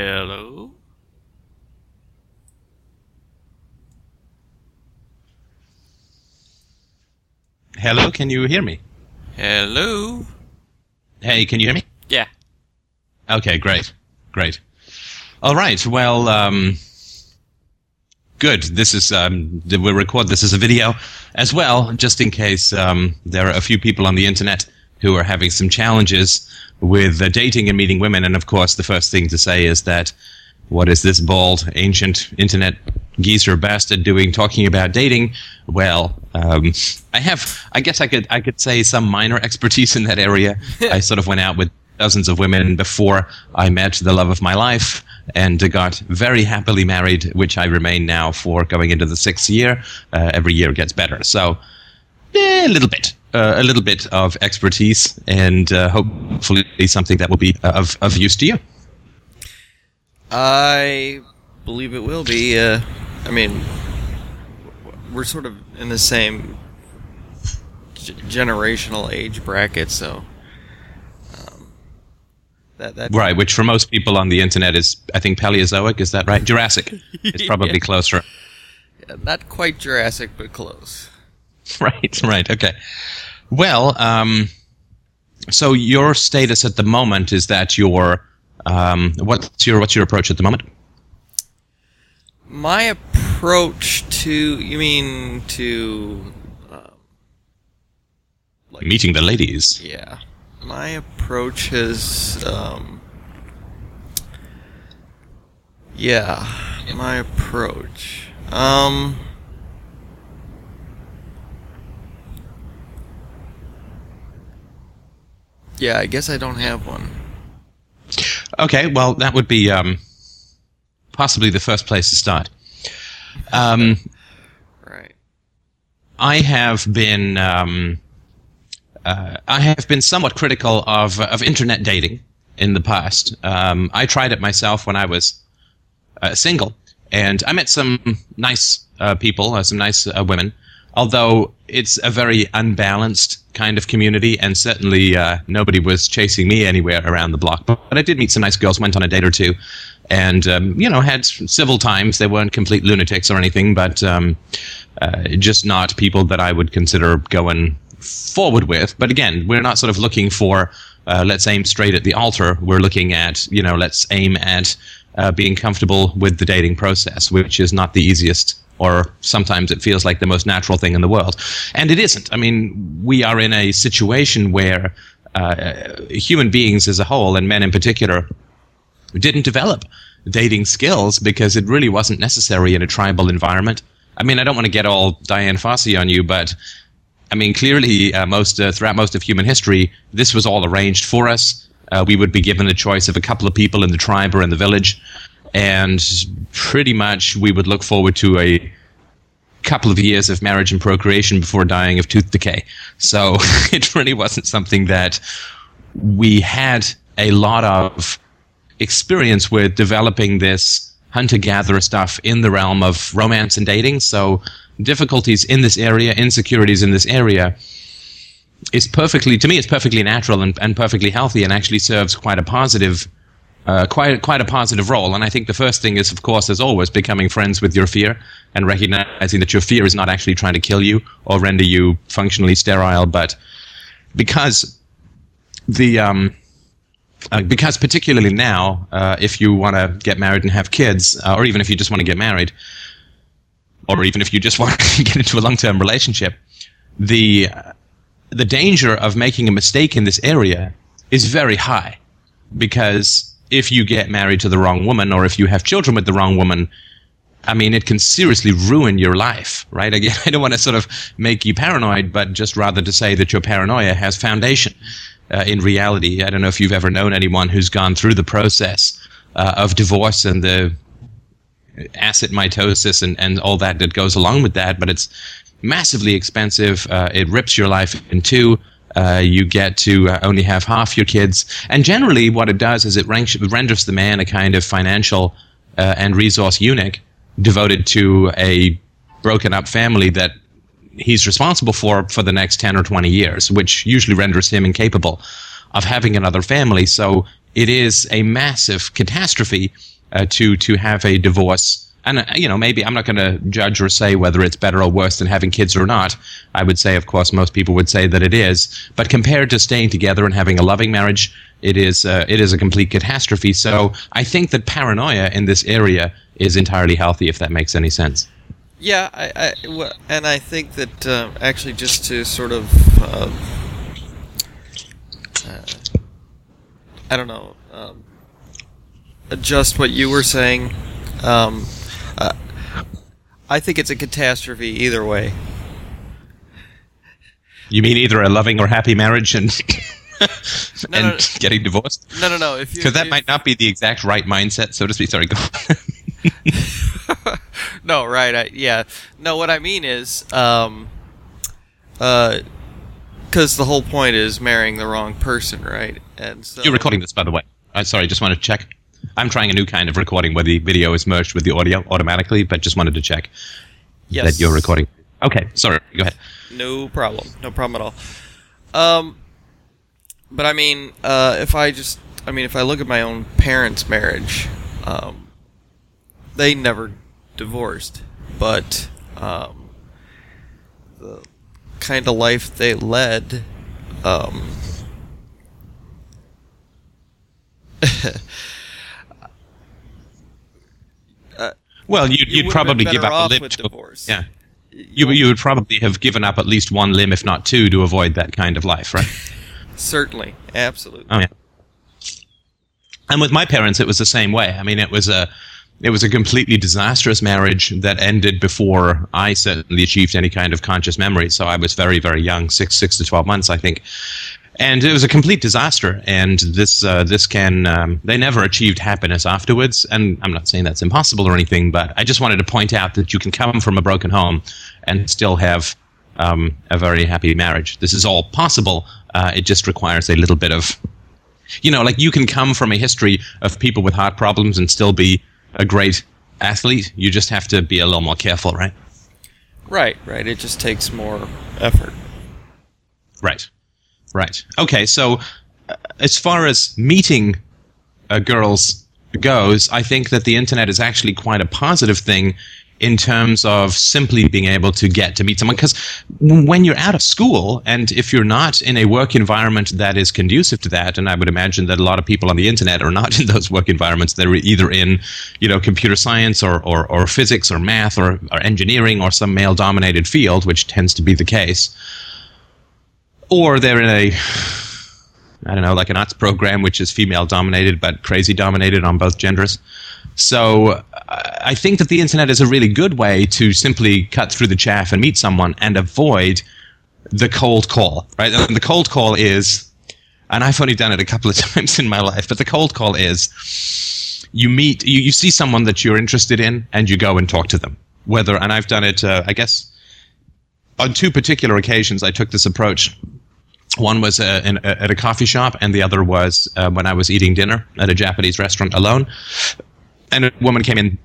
Hello? Hello, can you hear me? Hello? Hey, can you hear me? Yeah. Okay, great. All right, well, good. This is, we'll record this as a video as well, just in case there are a few people on the internet who are having some challenges with dating and meeting women. And, of course, the first thing to say is that, what is this bald, ancient internet geezer bastard doing talking about dating? Well, I guess I could say some minor expertise in that area. I sort of went out with dozens of women before I met the love of my life and got very happily married, which I remain now for going into the 6th year. Every year gets better. So, a little bit of expertise and hopefully something that will be of use to you. I believe it will be. I mean, we're sort of in the same generational age bracket, so that right. Which for most people on the internet is, I think, Paleozoic. Is that right? Jurassic. It's probably yeah. Closer. Yeah, not quite Jurassic, but close. Right. Okay. Well, so your status at the moment is that you're. What's your approach at the moment? My approach to like meeting the ladies? Yeah, my approach is I guess I don't have one. Okay, well, that would be possibly the first place to start. Right. I have been somewhat critical of internet dating in the past. I tried it myself when I was single, and I met some nice people, some nice women. Although it's a very unbalanced kind of community, and certainly nobody was chasing me anywhere around the block. But I did meet some nice girls, went on a date or two, and, had civil times. They weren't complete lunatics or anything, but just not people that I would consider going forward with. But again, we're not sort of looking for, let's aim straight at the altar. We're looking at, let's aim at being comfortable with the dating process, which is not the easiest. Or sometimes it feels like the most natural thing in the world. And it isn't. I mean, we are in a situation where human beings as a whole, and men in particular, didn't develop dating skills because it really wasn't necessary in a tribal environment. I mean, I don't want to get all Diane Fossey on you, but, I mean, clearly throughout most of human history, this was all arranged for us. We would be given a choice of a couple of people in the tribe or in the village. And pretty much we would look forward to a couple of years of marriage and procreation before dying of tooth decay. So it really wasn't something that we had a lot of experience with developing this hunter-gatherer stuff in the realm of romance and dating. So difficulties in this area, insecurities in this area is perfectly natural and perfectly healthy and actually serves quite a positive quite a positive role. And I think the first thing is, of course, as always, becoming friends with your fear and recognizing that your fear is not actually trying to kill you or render you functionally sterile, but because particularly now, if you want to get married and have kids, or even if you just want to get married, or even if you just want to get into a long-term relationship, the danger of making a mistake in this area is very high, because if you get married to the wrong woman, or if you have children with the wrong woman, I mean, it can seriously ruin your life, right? Again, I don't want to sort of make you paranoid, but just rather to say that your paranoia has foundation in reality. I don't know if you've ever known anyone who's gone through the process of divorce and the acid mitosis and all that goes along with that, but it's massively expensive. It rips your life in two. You get to only have half your kids. And generally what it does is it renders the man a kind of financial and resource eunuch devoted to a broken-up family that he's responsible for the next 10 or 20 years, which usually renders him incapable of having another family. So it is a massive catastrophe to have a divorce. And, you know, maybe I'm not going to judge or say whether it's better or worse than having kids or not. I would say, of course, most people would say that it is. But compared to staying together and having a loving marriage, it is a complete catastrophe. So I think that paranoia in this area is entirely healthy, if that makes any sense. Yeah, and I think that actually just to sort of, I don't know, adjust what you were saying, I think it's a catastrophe either way. You mean either a loving or happy marriage and getting divorced? No. Because that might not be the exact right mindset, so to speak. Sorry, go on. No, right. Yeah. No, what I mean is, because the whole point is marrying the wrong person, right? And so you're recording this, by the way. Sorry, just want to check. I'm trying a new kind of recording where the video is merged with the audio automatically, but just wanted to check that you're recording. Okay, sorry, go ahead. No problem at all. But I mean, if I look at my own parents' marriage, they never divorced, but the kind of life they led. Well, you'd probably give up a limb. Yeah, you would probably have given up at least one limb, if not two, to avoid that kind of life, right? Certainly, absolutely. Oh yeah. And with my parents, it was the same way. I mean, it was a completely disastrous marriage that ended before I certainly achieved any kind of conscious memory. So I was very, very young, six to 12 months, I think. And it was a complete disaster, and they never achieved happiness afterwards, and I'm not saying that's impossible or anything, but I just wanted to point out that you can come from a broken home and still have a very happy marriage. This is all possible, it just requires a little bit of, you know, like you can come from a history of people with heart problems and still be a great athlete, you just have to be a little more careful, right? Right, it just takes more effort. Right. Okay, so as far as meeting girls goes, I think that the internet is actually quite a positive thing in terms of simply being able to get to meet someone. Because when you're out of school, and if you're not in a work environment that is conducive to that, and I would imagine that a lot of people on the internet are not in those work environments. They're either in, you know, computer science or physics or math or engineering or some male-dominated field, which tends to be the case. Or they're in a, I don't know, like an arts program, which is female-dominated but crazy-dominated on both genders. So I think that the internet is a really good way to simply cut through the chaff and meet someone and avoid the cold call, right? And the cold call is, and I've only done it a couple of times in my life, but the cold call is you see someone that you're interested in and you go and talk to them. And I've done it, I guess, on two particular occasions I took this approach. One was at a coffee shop, and the other was when I was eating dinner at a Japanese restaurant alone. And a woman came in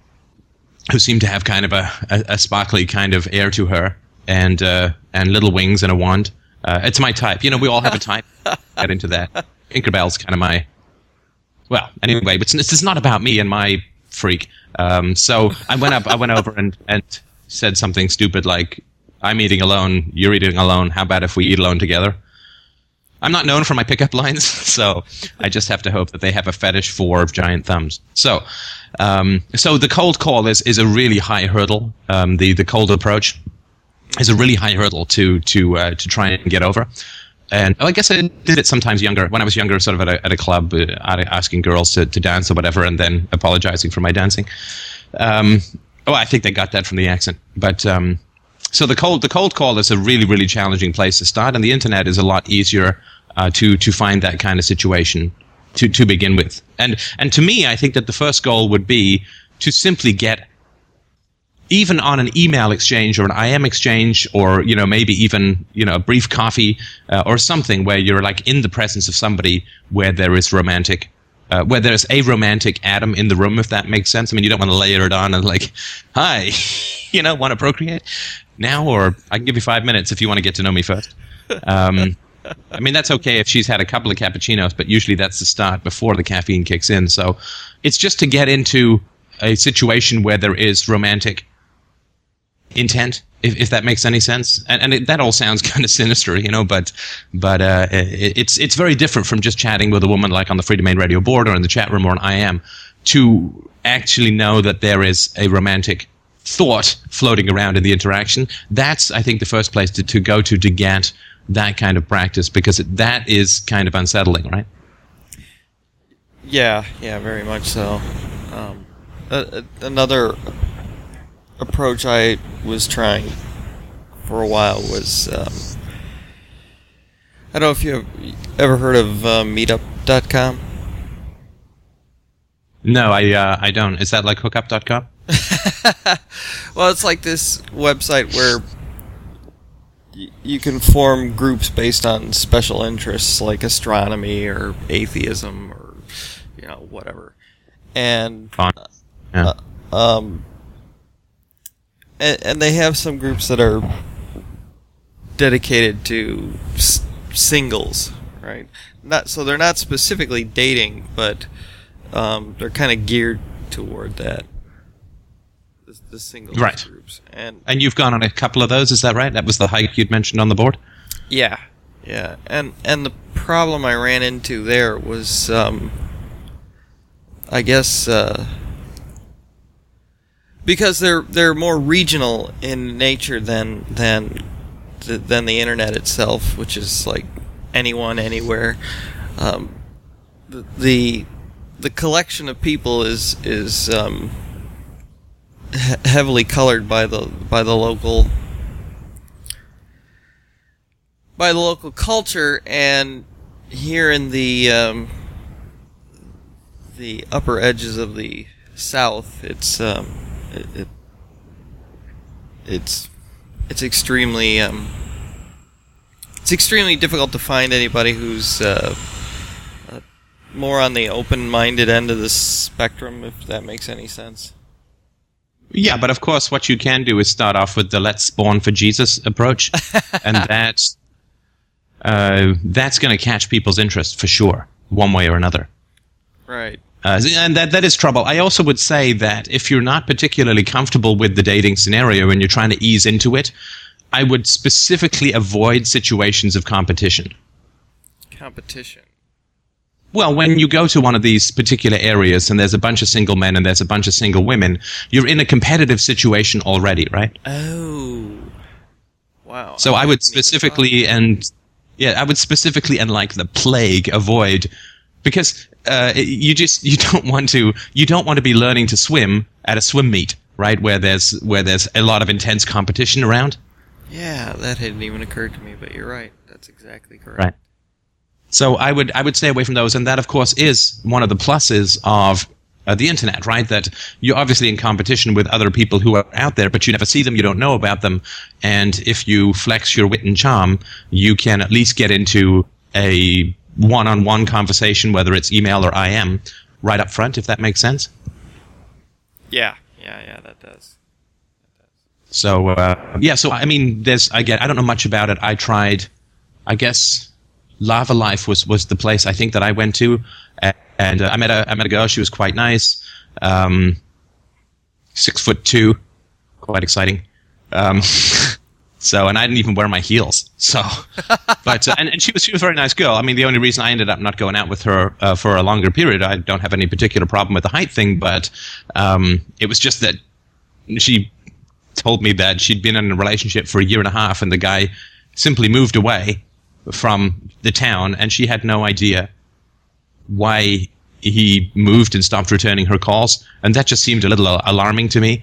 who seemed to have kind of a sparkly kind of air to her, and little wings and a wand. It's my type. You know, we all have a type. Get into that. Tinkerbell's kind of my... Well, anyway, but this is not about me and my freak. So I went over and said something stupid like, I'm eating alone, you're eating alone, how about if we eat alone together? I'm not known for my pickup lines, so I just have to hope that they have a fetish for giant thumbs. So the cold call is a really high hurdle. The cold approach is a really high hurdle to try and get over. And I guess I did it sometimes younger, when I was younger, sort of at a club, asking girls to dance or whatever, and then apologizing for my dancing. I think they got that from the accent, but... So the cold call is a really, really challenging place to start, and the internet is a lot easier to find that kind of situation to begin with. And to me, I think that the first goal would be to simply get, even on an email exchange or an IM exchange, or you know maybe even you know a brief coffee or something where you're like in the presence of somebody where there is romantic. Where there's a romantic atom in the room, if that makes sense. I mean, you don't want to layer it on and like, hi, you know, want to procreate now? Or I can give you 5 minutes if you want to get to know me first. I mean, that's okay if she's had a couple of cappuccinos, but usually that's the start before the caffeine kicks in. So it's just to get into a situation where there is romantic intent, if that makes any sense. And that all sounds kind of sinister, you know, but it's very different from just chatting with a woman like on the Freedomain Radio board or in the chat room or on IM to actually know that there is a romantic thought floating around in the interaction. That's, I think, the first place to go to get that kind of practice, because that is kind of unsettling, right? Yeah, very much so. Another approach I was trying for a while was, I don't know if you've ever heard of meetup.com. No, I don't. Is that like hookup.com? Well, it's like this website where you can form groups based on special interests like astronomy or atheism or, you know, whatever. And and they have some groups that are dedicated to singles, right? So they're not specifically dating, but they're kind of geared toward that. The single right. Groups. And you've gone on a couple of those, is that right? That was the hike you'd mentioned on the board? Yeah. And the problem I ran into there was, I guess, because they're more regional in nature than the internet itself, which is like anyone, anywhere. The collection of people is heavily colored by the local culture, and here in the upper edges of the South, it's extremely difficult to find anybody who's more on the open-minded end of the spectrum, if that makes any sense. Yeah, but of course, what you can do is start off with the "let's spawn for Jesus" approach, and that's going to catch people's interest for sure, one way or another. Right. And that is trouble. I also would say that if you're not particularly comfortable with the dating scenario and you're trying to ease into it, I would specifically avoid situations of competition. Competition. Well, when you go to one of these particular areas and there's a bunch of single men and there's a bunch of single women, you're in a competitive situation already, right? Oh, wow. So I would specifically and like the plague avoid, because you don't want to be learning to swim at a swim meet, right? Where there's a lot of intense competition around. Yeah, that hadn't even occurred to me, but you're right. That's exactly correct. Right. So I would stay away from those, and that, of course, is one of the pluses of the internet, right? That you're obviously in competition with other people who are out there, but you never see them, you don't know about them, and if you flex your wit and charm, you can at least get into a one-on-one conversation, whether it's email or IM, right up front, if that makes sense. Yeah, that does. So, so I mean, I don't know much about it. I tried, I guess, Lava Life was the place I think that I went to, and I met a girl. She was quite nice, 6'2", quite exciting. And I didn't even wear my heels. So, but and she was a very nice girl. I mean, the only reason I ended up not going out with her for a longer period, I don't have any particular problem with the height thing, but it was just that she told me that she'd been in a relationship for a year and a half, and the guy simply moved away from the town, and she had no idea why he moved and stopped returning her calls, and that just seemed a little alarming to me,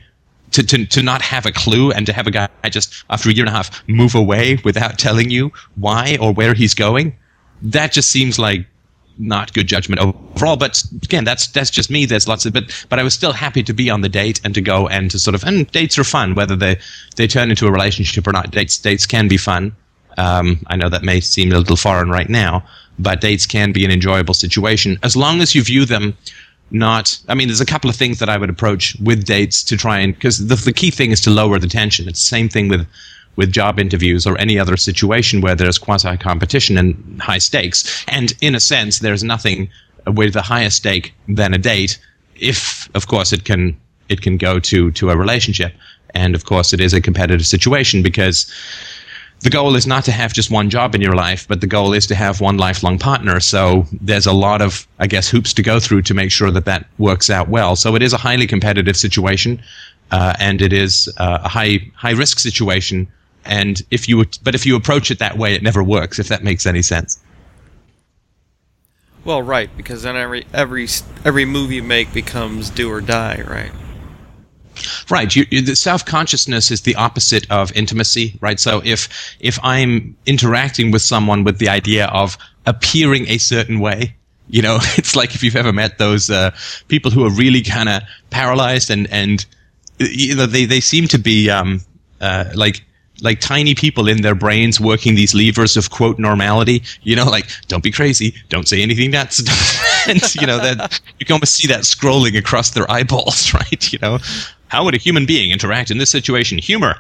to not have a clue and to have a guy just after a year and a half move away without telling you why or where he's going. That just seems like not good judgment overall, but again, that's just me. There's lots of but I was still happy to be on the date and to go and to sort of, and dates are fun, whether they turn into a relationship or not. Dates can be fun. I know that may seem a little foreign right now, but dates can be an enjoyable situation as long as you view them not... I mean, there's a couple of things that I would approach with dates to try and... Because the key thing is to lower the tension. It's the same thing with with job interviews or any other situation where there's quasi-competition and high stakes. And in a sense, there's nothing with a higher stake than a date, if, of course, it can go to a relationship. And, of course, it is a competitive situation because the goal is not to have just one job in your life, but the goal is to have one lifelong partner. So there's a lot of, I guess, hoops to go through to make sure that that works out well. So it is a highly competitive situation, and it is a high risk situation. And if you approach it that way, it never works, if that makes any sense. Well, right, because then every move you make becomes do or die, right? Right. The self-consciousness is the opposite of intimacy, right? So if I'm interacting with someone with the idea of appearing a certain way, you know, it's like if you've ever met those people who are really kind of paralyzed and you know, they seem to be like tiny people in their brains working these levers of, quote, normality, you know, like, don't be crazy, don't say anything nuts. And, you know, that you can almost see that scrolling across their eyeballs, right? You know, how would a human being interact in this situation? Humor,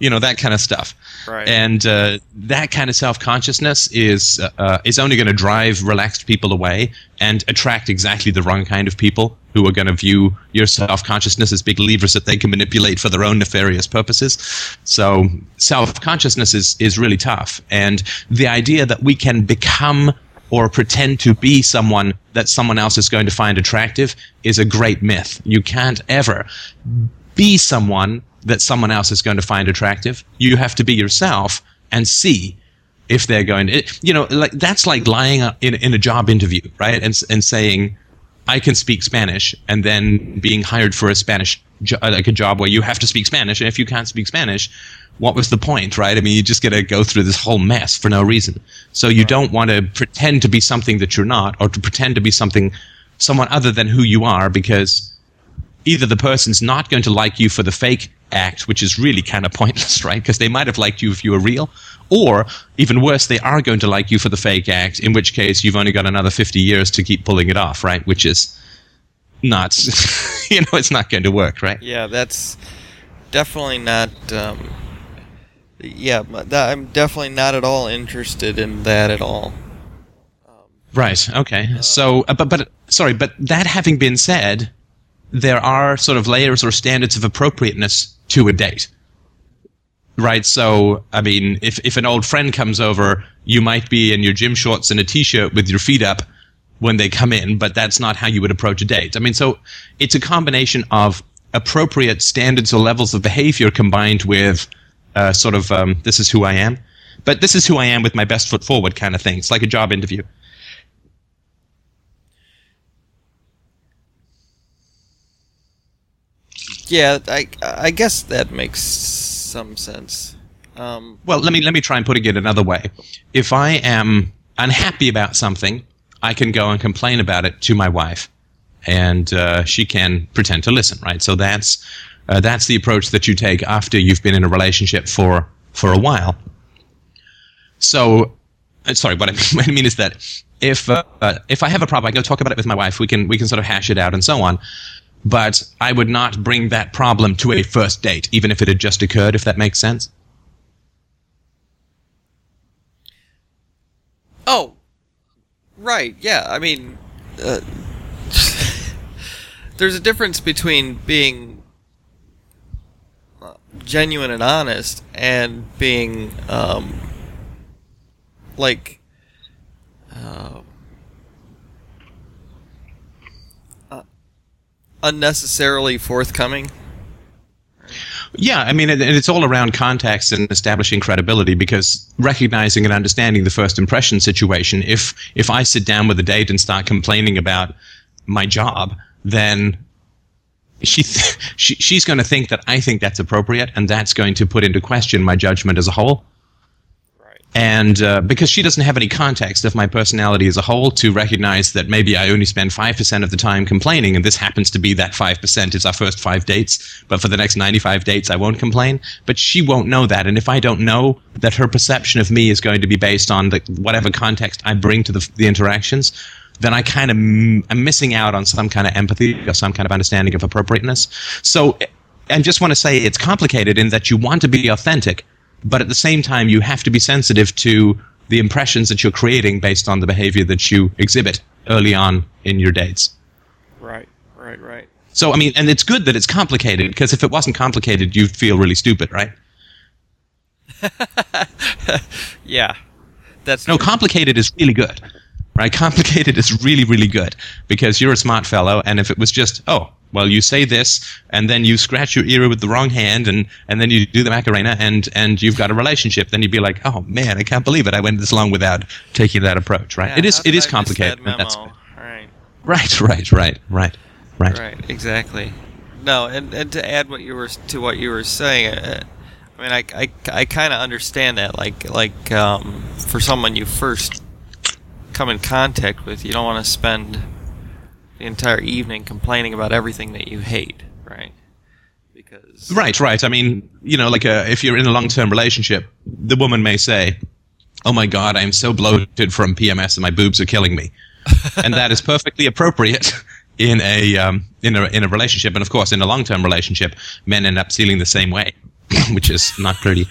you know, that kind of stuff. Right. And that kind of self-consciousness is only going to drive relaxed people away and attract exactly the wrong kind of people who are going to view your self-consciousness as big levers that they can manipulate for their own nefarious purposes. So self-consciousness is really tough. And the idea that we can become or pretend to be someone that someone else is going to find attractive is a great myth. You can't ever be someone that someone else is going to find attractive. You have to be yourself and see if they're going to, you know, like that's like lying in a job interview, right? And saying, I can speak Spanish, and then being hired for a Spanish, like a job where you have to speak Spanish, and if you can't speak Spanish, what was the point, right? I mean, you're just going to go through this whole mess for no reason. So you don't want to pretend to be something that you're not, or to pretend to be someone other than who you are, because either the person's not going to like you for the fake act, which is really kind of pointless, right? Because they might have liked you if you were real, or even worse, they are going to like you for the fake act, in which case you've only got another 50 years to keep pulling it off, right? Which is not, you know, it's not going to work, right? Yeah, that's definitely not, I'm definitely not at all interested in that at all. Right, okay. But that having been said, there are sort of layers or standards of appropriateness to a date. Right, so, I mean, if an old friend comes over, you might be in your gym shorts and a t-shirt with your feet up when they come in, but that's not how you would approach a date. I mean, so it's a combination of appropriate standards or levels of behavior combined with this is who I am. But this is who I am with my best foot forward kind of thing. It's like a job interview. Yeah, I guess that makes some sense. Well, let me try and put it another way. If I am unhappy about something, I can go and complain about it to my wife, and she can pretend to listen, right? So that's the approach that you take after you've been in a relationship for a while. So, sorry, what I mean is that if I have a problem, I go talk about it with my wife. We can sort of hash it out and so on. But I would not bring that problem to a first date, even if it had just occurred, if that makes sense. Oh, right, yeah. I mean, there's a difference between being genuine and honest and being, unnecessarily forthcoming. Yeah, I mean, it's all around context and establishing credibility, because recognizing and understanding the first impression situation, if I sit down with a date and start complaining about my job, then she's going to think that I think that's appropriate, and that's going to put into question my judgment as a whole. And because she doesn't have any context of my personality as a whole to recognize that maybe I only spend 5% of the time complaining, and this happens to be that 5% is our first 5 dates, but for the next 95 dates I won't complain. But she won't know that, and if I don't know that, her perception of me is going to be based on whatever context I bring to the interactions, then I kind of am missing out on some kind of empathy or some kind of understanding of appropriateness. So I just want to say it's complicated in that you want to be authentic, but at the same time, you have to be sensitive to the impressions that you're creating based on the behavior that you exhibit early on in your dates. Right. So, I mean, and it's good that it's complicated, because if it wasn't complicated, you'd feel really stupid, right? Yeah. No, complicated is really good, right? Complicated is really, really good, because you're a smart fellow, and if it was just, oh, well, you say this, and then you scratch your ear with the wrong hand, and then you do the Macarena, and you've got a relationship, then you'd be like, oh, man, I can't believe it. I went this long without taking that approach, right? Yeah, it is complicated. That's all right. Right, exactly. No, and to add what you were saying, I mean, I kind of understand that. Like, for someone you first come in contact with, you don't want to spend the entire evening complaining about everything that you hate, right? Because right. I mean, you know, like if you're in a long-term relationship, the woman may say, "Oh my God, I am so bloated from PMS, and my boobs are killing me," and that is perfectly appropriate. In a relationship, and of course, in a long-term relationship, men end up feeling the same way, which is not pretty.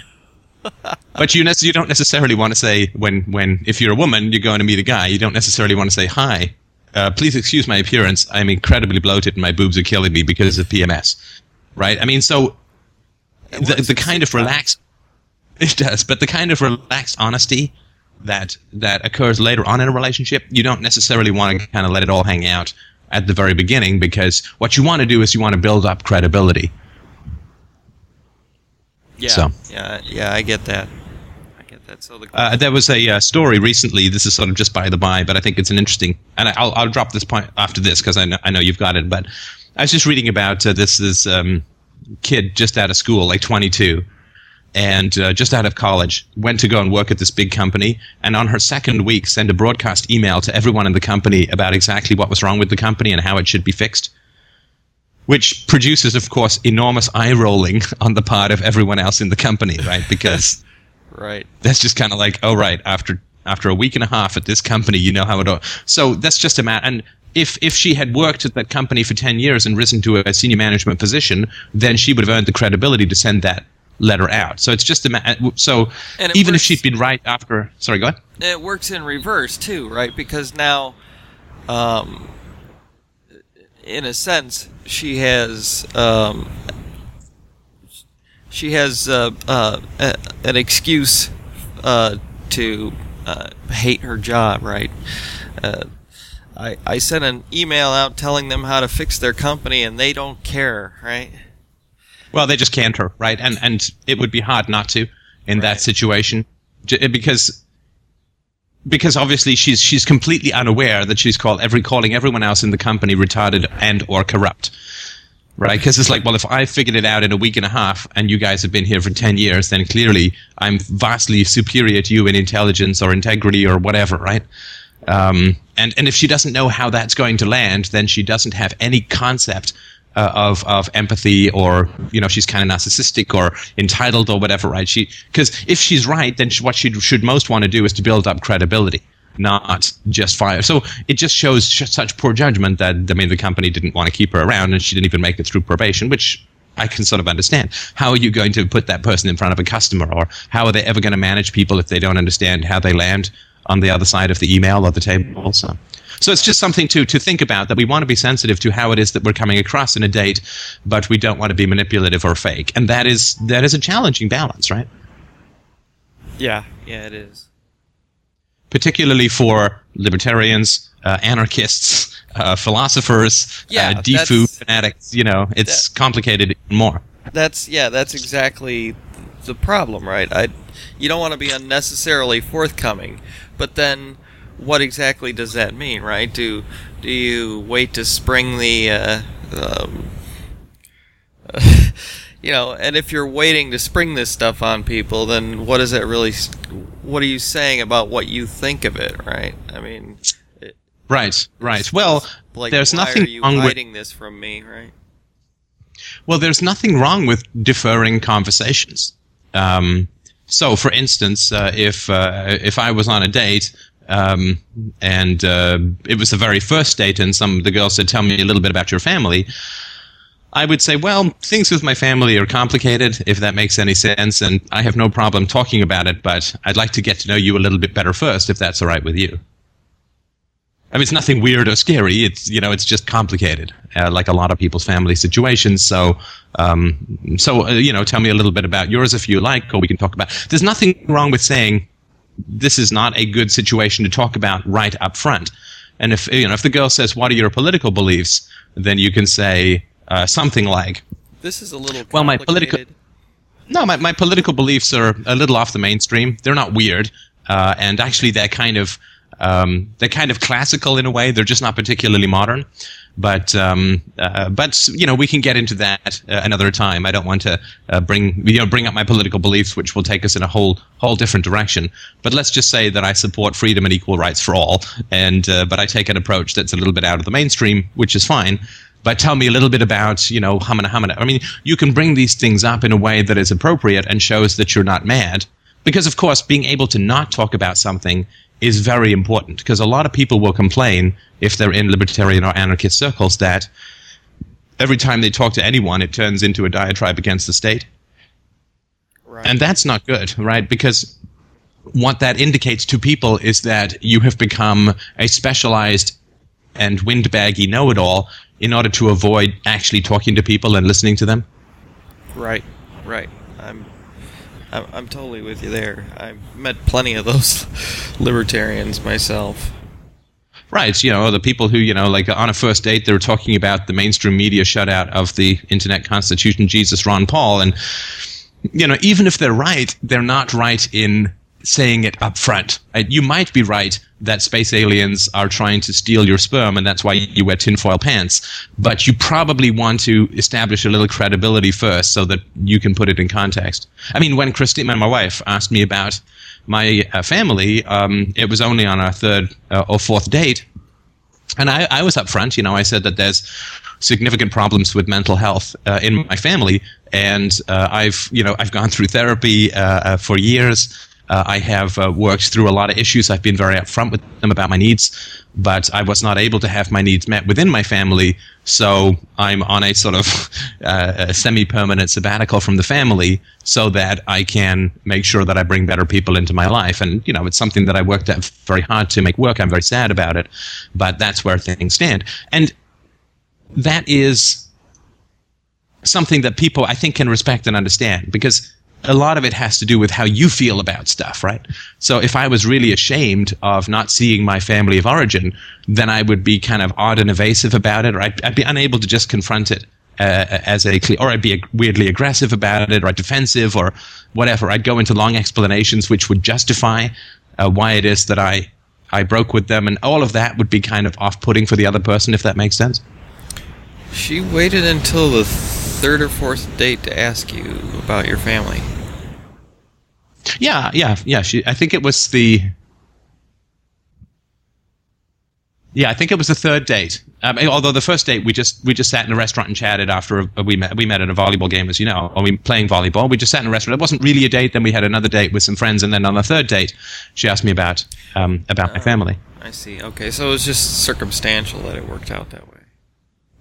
But you don't necessarily want to say when if you're a woman, you're going to meet a guy, you don't necessarily want to say, "Hi, please excuse my appearance. I'm incredibly bloated, and my boobs are killing me because of PMS." Right? I mean, so the kind of relaxed it does, but the kind of relaxed honesty that occurs later on in a relationship, you don't necessarily want to kind of let it all hang out at the very beginning, because what you want to do is you want to build up credibility. Yeah, so. Yeah, I get that. So there was a story recently. This is sort of just by the by, but I think it's an interesting. And I'll drop this point after this because I know you've got it. But I was just reading about this kid just out of school, like 22, and just out of college, went to go and work at this big company, and on her second week sent a broadcast email to everyone in the company about exactly what was wrong with the company and how it should be fixed, which produces, of course, enormous eye-rolling on the part of everyone else in the company, right? Because right. That's just kind of like, oh, right, after a week and a half at this company, you know how it all... So that's just a matter... And if she had worked at that company for 10 years and risen to a senior management position, then she would have earned the credibility to send that letter out. So it's just so even works, if she'd been right after. Sorry, go ahead. It works in reverse too, right? Because now, in a sense, she has an excuse to hate her job, right? I sent an email out telling them how to fix their company, and they don't care, right? Well, they just canned her, right? And it would be hard not to in that situation, because obviously she's completely unaware that she's calling everyone else in the company retarded and or corrupt, right? Because it's like, well, if I figured it out in a week and a half and you guys have been here for 10 years, then clearly I'm vastly superior to you in intelligence or integrity or whatever, right? And if she doesn't know how that's going to land, then she doesn't have any concept of empathy, or you know, she's kind of narcissistic or entitled or whatever, right? Because if she's right, then what she should most want to do is to build up credibility, not just fire. So it just shows such poor judgment that, I mean, the company didn't want to keep her around, and she didn't even make it through probation, which I can sort of understand. How are you going to put that person in front of a customer, or how are they ever going to manage people if they don't understand how they land on the other side of the email or the table? So it's just something to think about, that we want to be sensitive to how it is that we're coming across in a date, but we don't want to be manipulative or fake. And that is a challenging balance, right? Yeah, it is. Particularly for libertarians, anarchists, philosophers, defu fanatics, you know, it's complicated more. That's exactly the problem, right? You don't want to be unnecessarily forthcoming, but then what exactly does that mean, right? Do you wait to spring the, you know? And if you're waiting to spring this stuff on people, then what is that really? What are you saying about what you think of it, right? I mean, right. Well, like, there's nothing wrong with why are you hiding this from me, right? Well, there's nothing wrong with deferring conversations. So, for instance, if I was on a date. And it was the very first date, and some of the girls said, "Tell me a little bit about your family." I would say, well, things with my family are complicated, if that makes any sense, and I have no problem talking about it, but I'd like to get to know you a little bit better first, if that's all right with you. I mean, it's nothing weird or scary. It's, you know, it's just complicated, like a lot of people's family situations. So, you know, tell me a little bit about yours if you like, or we can talk about. There's nothing wrong with saying this is not a good situation to talk about right up front. And if, you know, if the girl says, "What are your political beliefs?" then you can say something like, "This is a little complicated. Well, my political beliefs are a little off the mainstream. They're not weird, and actually, they're kind of." They're kind of classical in a way. They're just not particularly modern, but you know, we can get into that another time. I don't want to bring up my political beliefs, which will take us in a whole different direction. But let's just say that I support freedom and equal rights for all, and but I take an approach that's a little bit out of the mainstream, which is fine. But tell me a little bit about, you know, Hamana. I mean, you can bring these things up in a way that is appropriate and shows that you're not mad, because of course, being able to not talk about something is very important, because a lot of people will complain if they're in libertarian or anarchist circles that every time they talk to anyone, it turns into a diatribe against the state. Right. And that's not good, right? Because what that indicates to people is that you have become a specialized and windbaggy know-it-all in order to avoid actually talking to people and listening to them. Right, right. I'm totally with you there. I've met plenty of those libertarians myself. Right, you know, the people who, you know, like on a first date, they were talking about the mainstream media shutout of the internet constitution, Jesus, Ron Paul, and, you know, even if they're right, they're not right in saying it up front. You might be right that space aliens are trying to steal your sperm and that's why you wear tinfoil pants, but you probably want to establish a little credibility first so that you can put it in context. I mean, when Christina, my wife, asked me about my family, it was only on our third or fourth date, and I was up front. You know, I said that there's significant problems with mental health in my family, and I've gone through therapy for years. I have worked through a lot of issues. I've been very upfront with them about my needs, but I was not able to have my needs met within my family, so I'm on a sort of a semi-permanent sabbatical from the family so that I can make sure that I bring better people into my life. And, you know, it's something that I worked at very hard to make work. I'm very sad about it, but that's where things stand. And that is something that people, I think, can respect and understand, because a lot of it has to do with how you feel about stuff, right? So if I was really ashamed of not seeing my family of origin, then I would be kind of odd and evasive about it, or I'd be unable to just confront it or I'd be weirdly aggressive about it, or defensive, or whatever. I'd go into long explanations which would justify why it is that I broke with them, and all of that would be kind of off-putting for the other person, if that makes sense. She waited until the third or fourth date to ask you about your family. Yeah. I think it was the third date. Although the first date, we just sat in a restaurant and chatted after we met at a volleyball game, as you know, or we playing volleyball. We just sat in a restaurant. It wasn't really a date. Then we had another date with some friends, and then on the third date, she asked me about my family. I see. Okay, so it was just circumstantial that it worked out that way.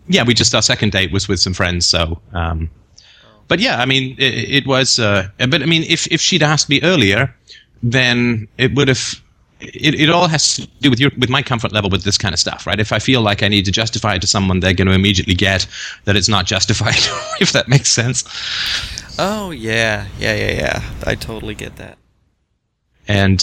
Yeah, our second date was with some friends, so. But yeah, I mean, it was. But I mean, if she'd asked me earlier, then it would have. It all has to do with my comfort level with this kind of stuff, right? If I feel like I need to justify it to someone, they're going to immediately get that it's not justified, if that makes sense. Oh yeah. I totally get that. And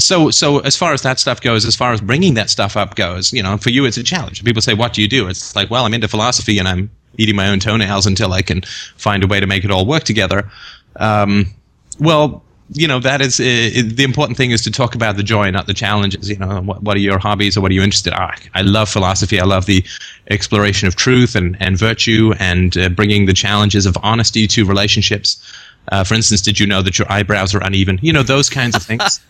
so as far as that stuff goes, as far as bringing that stuff up goes, you know, for you it's a challenge. People say, "What do you do?" It's like, well, I'm into philosophy and I'm eating my own toenails until I can find a way to make it all work together. Well, you know, that is the important thing is to talk about the joy, not the challenges. You know, what are your hobbies or what are you interested in? I love philosophy. I love the exploration of truth and virtue and bringing the challenges of honesty to relationships. For instance, did you know that your eyebrows are uneven? You know, those kinds of things.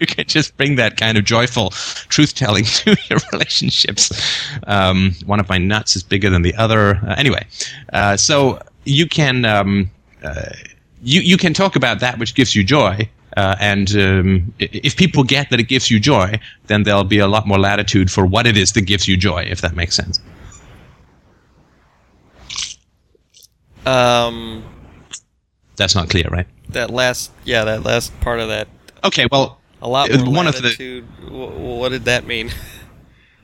You can just bring that kind of joyful truth-telling to your relationships. One of my nuts is bigger than the other. Anyway, so you can you can talk about that which gives you joy. And if people get that it gives you joy, then there'll be a lot more latitude for what it is that gives you joy, if that makes sense. That's not clear, right? That last part of that. Okay, well, a lot more latitude. What did that mean?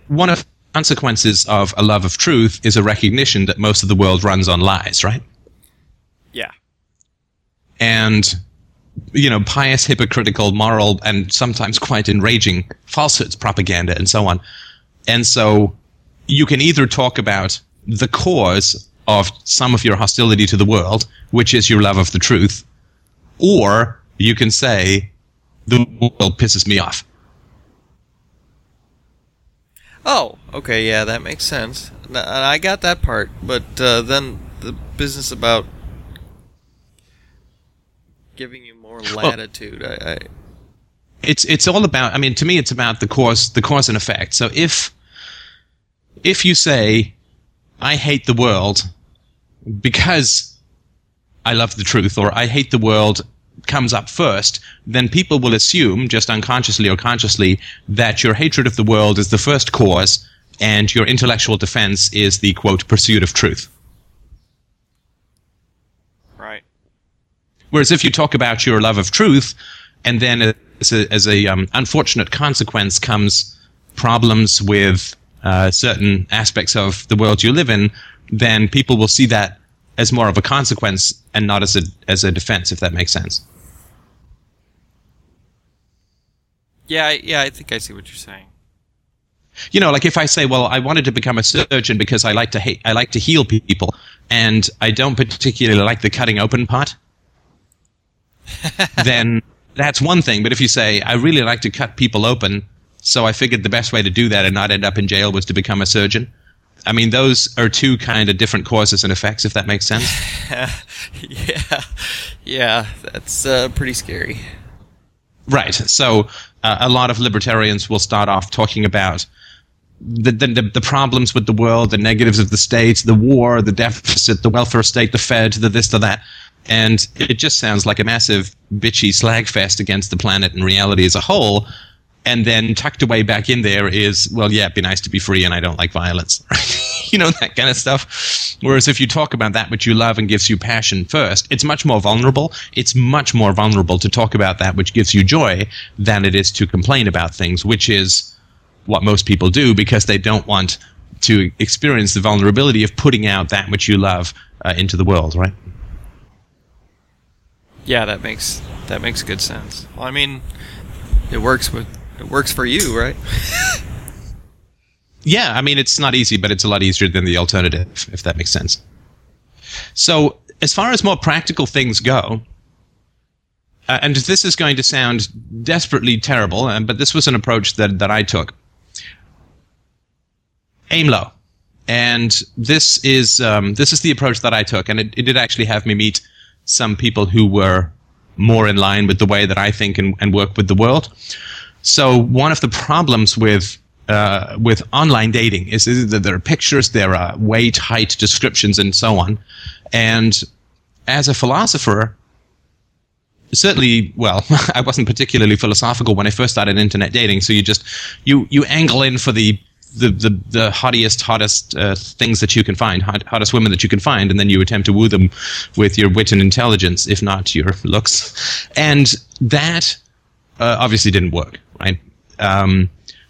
One of the consequences of a love of truth is a recognition that most of the world runs on lies, right? Yeah. And, you know, pious, hypocritical, moral, and sometimes quite enraging falsehoods, propaganda, and so on. And so you can either talk about the cause of some of your hostility to the world, which is your love of the truth, or you can say, the world pisses me off. Oh, okay, yeah, that makes sense. I got that part, but then the business about giving you more latitude. Well, it's all about, I mean, to me it's about the cause and effect. So if you say, I hate the world because I love the truth, or I hate the world comes up first, then people will assume, just unconsciously or consciously, that your hatred of the world is the first cause and your intellectual defense is the, quote, pursuit of truth. Right. Whereas if you talk about your love of truth, and then as a unfortunate consequence comes problems with certain aspects of the world you live in, then people will see that as more of a consequence and not as a defense, if that makes sense. Yeah, I think I see what you're saying. You know, like if I say, well, I wanted to become a surgeon because I like to heal people, and I don't particularly like the cutting open part, then that's one thing. But if you say, I really like to cut people open, so I figured the best way to do that and not end up in jail was to become a surgeon. I mean, those are two kind of different causes and effects, if that makes sense. Yeah, that's pretty scary. Right, so a lot of libertarians will start off talking about the problems with the world, the negatives of the state, the war, the deficit, the welfare state, the Fed, the this, the that, and it just sounds like a massive bitchy slag fest against the planet and reality as a whole. And then tucked away back in there is, well, yeah, it'd be nice to be free and I don't like violence. You know, that kind of stuff. Whereas if you talk about that which you love and gives you passion first, it's much more vulnerable. It's much more vulnerable to talk about that which gives you joy than it is to complain about things, which is what most people do because they don't want to experience the vulnerability of putting out that which you love into the world, right? Yeah, that makes good sense. Well, I mean, It works for you, right? Yeah, I mean, it's not easy, but it's a lot easier than the alternative, if that makes sense. So, as far as more practical things go, and this is going to sound desperately terrible, but this was an approach that I took. Aim low. And this is the approach that I took, and it did actually have me meet some people who were more in line with the way that I think and work with the world. So one of the problems with online dating is that there are pictures, there are weight, height, descriptions, and so on. And as a philosopher, certainly, well, I wasn't particularly philosophical when I first started internet dating. So you angle in for the hottest things that you can find, hottest women that you can find, and then you attempt to woo them with your wit and intelligence, if not your looks. And that obviously didn't work, right?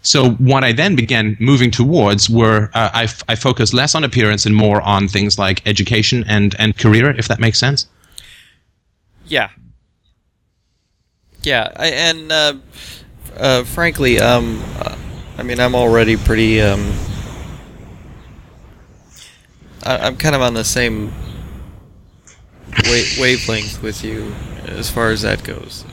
So what I then began moving towards were I focused less on appearance and more on things like education and career, if that makes sense. Yeah. Yeah, and frankly, I mean, I'm already pretty, I'm kind of on the same wavelength with you as far as that goes.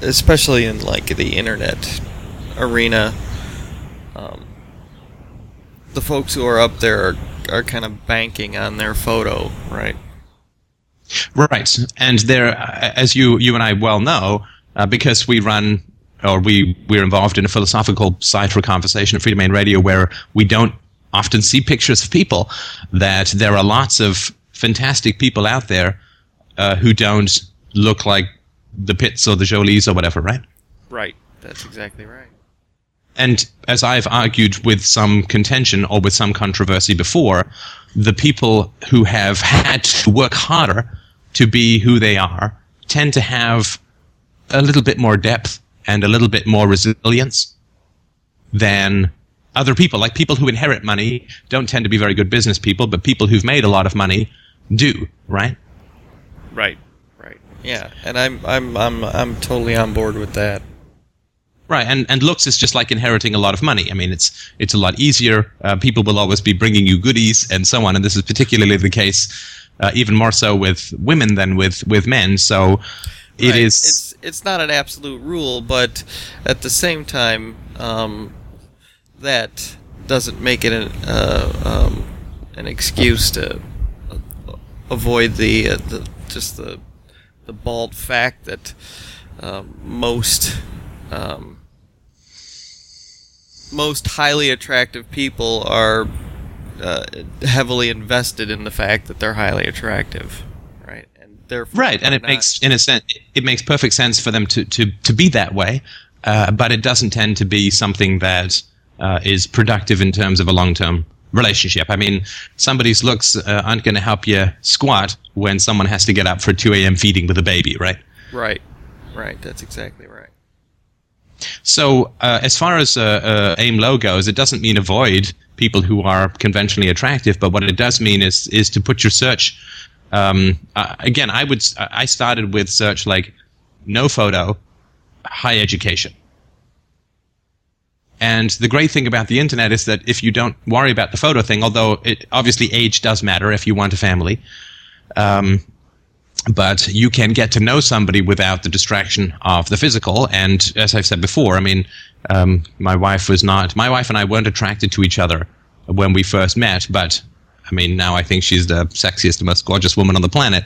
Especially in, like, the internet arena, the folks who are up there are kind of banking on their photo, right? Right, and there, as you and I well know, because we run, or we're involved in a philosophical site for conversation at Freedomain Radio where we don't often see pictures of people, that there are lots of fantastic people out there who don't look like the Pitts or the Jolies or whatever, right? Right, that's exactly right. And as I've argued with some contention or with some controversy before, the people who have had to work harder to be who they are tend to have a little bit more depth and a little bit more resilience than other people. Like, people who inherit money don't tend to be very good business people, but people who've made a lot of money do, right? Right. Right. Yeah, and I'm totally on board with that. Right, and looks is just like inheriting a lot of money. I mean, it's a lot easier. People will always be bringing you goodies and so on, and this is particularly the case, even more so with women than with men. So it is. It's not an absolute rule, but at the same time, that doesn't make it an excuse to avoid the bald fact that most highly attractive people are heavily invested in the fact that they're highly attractive, right? And therefore, right, and it makes perfect sense for them to be that way, but it doesn't tend to be something that is productive in terms of a long-term relationship. I mean, somebody's looks aren't going to help you squat when someone has to get up for 2 a.m. feeding with a baby, right? Right, right. That's exactly right. So as far as aim low goes, it doesn't mean avoid people who are conventionally attractive, but what it does mean is to put your search. Again, I started with search like no photo, high education. And the great thing about the internet is that if you don't worry about the photo thing, although it, obviously age does matter if you want a family, but you can get to know somebody without the distraction of the physical. And as I've said before, I mean, my wife and I weren't attracted to each other when we first met, but I mean, now I think she's the sexiest, most gorgeous woman on the planet.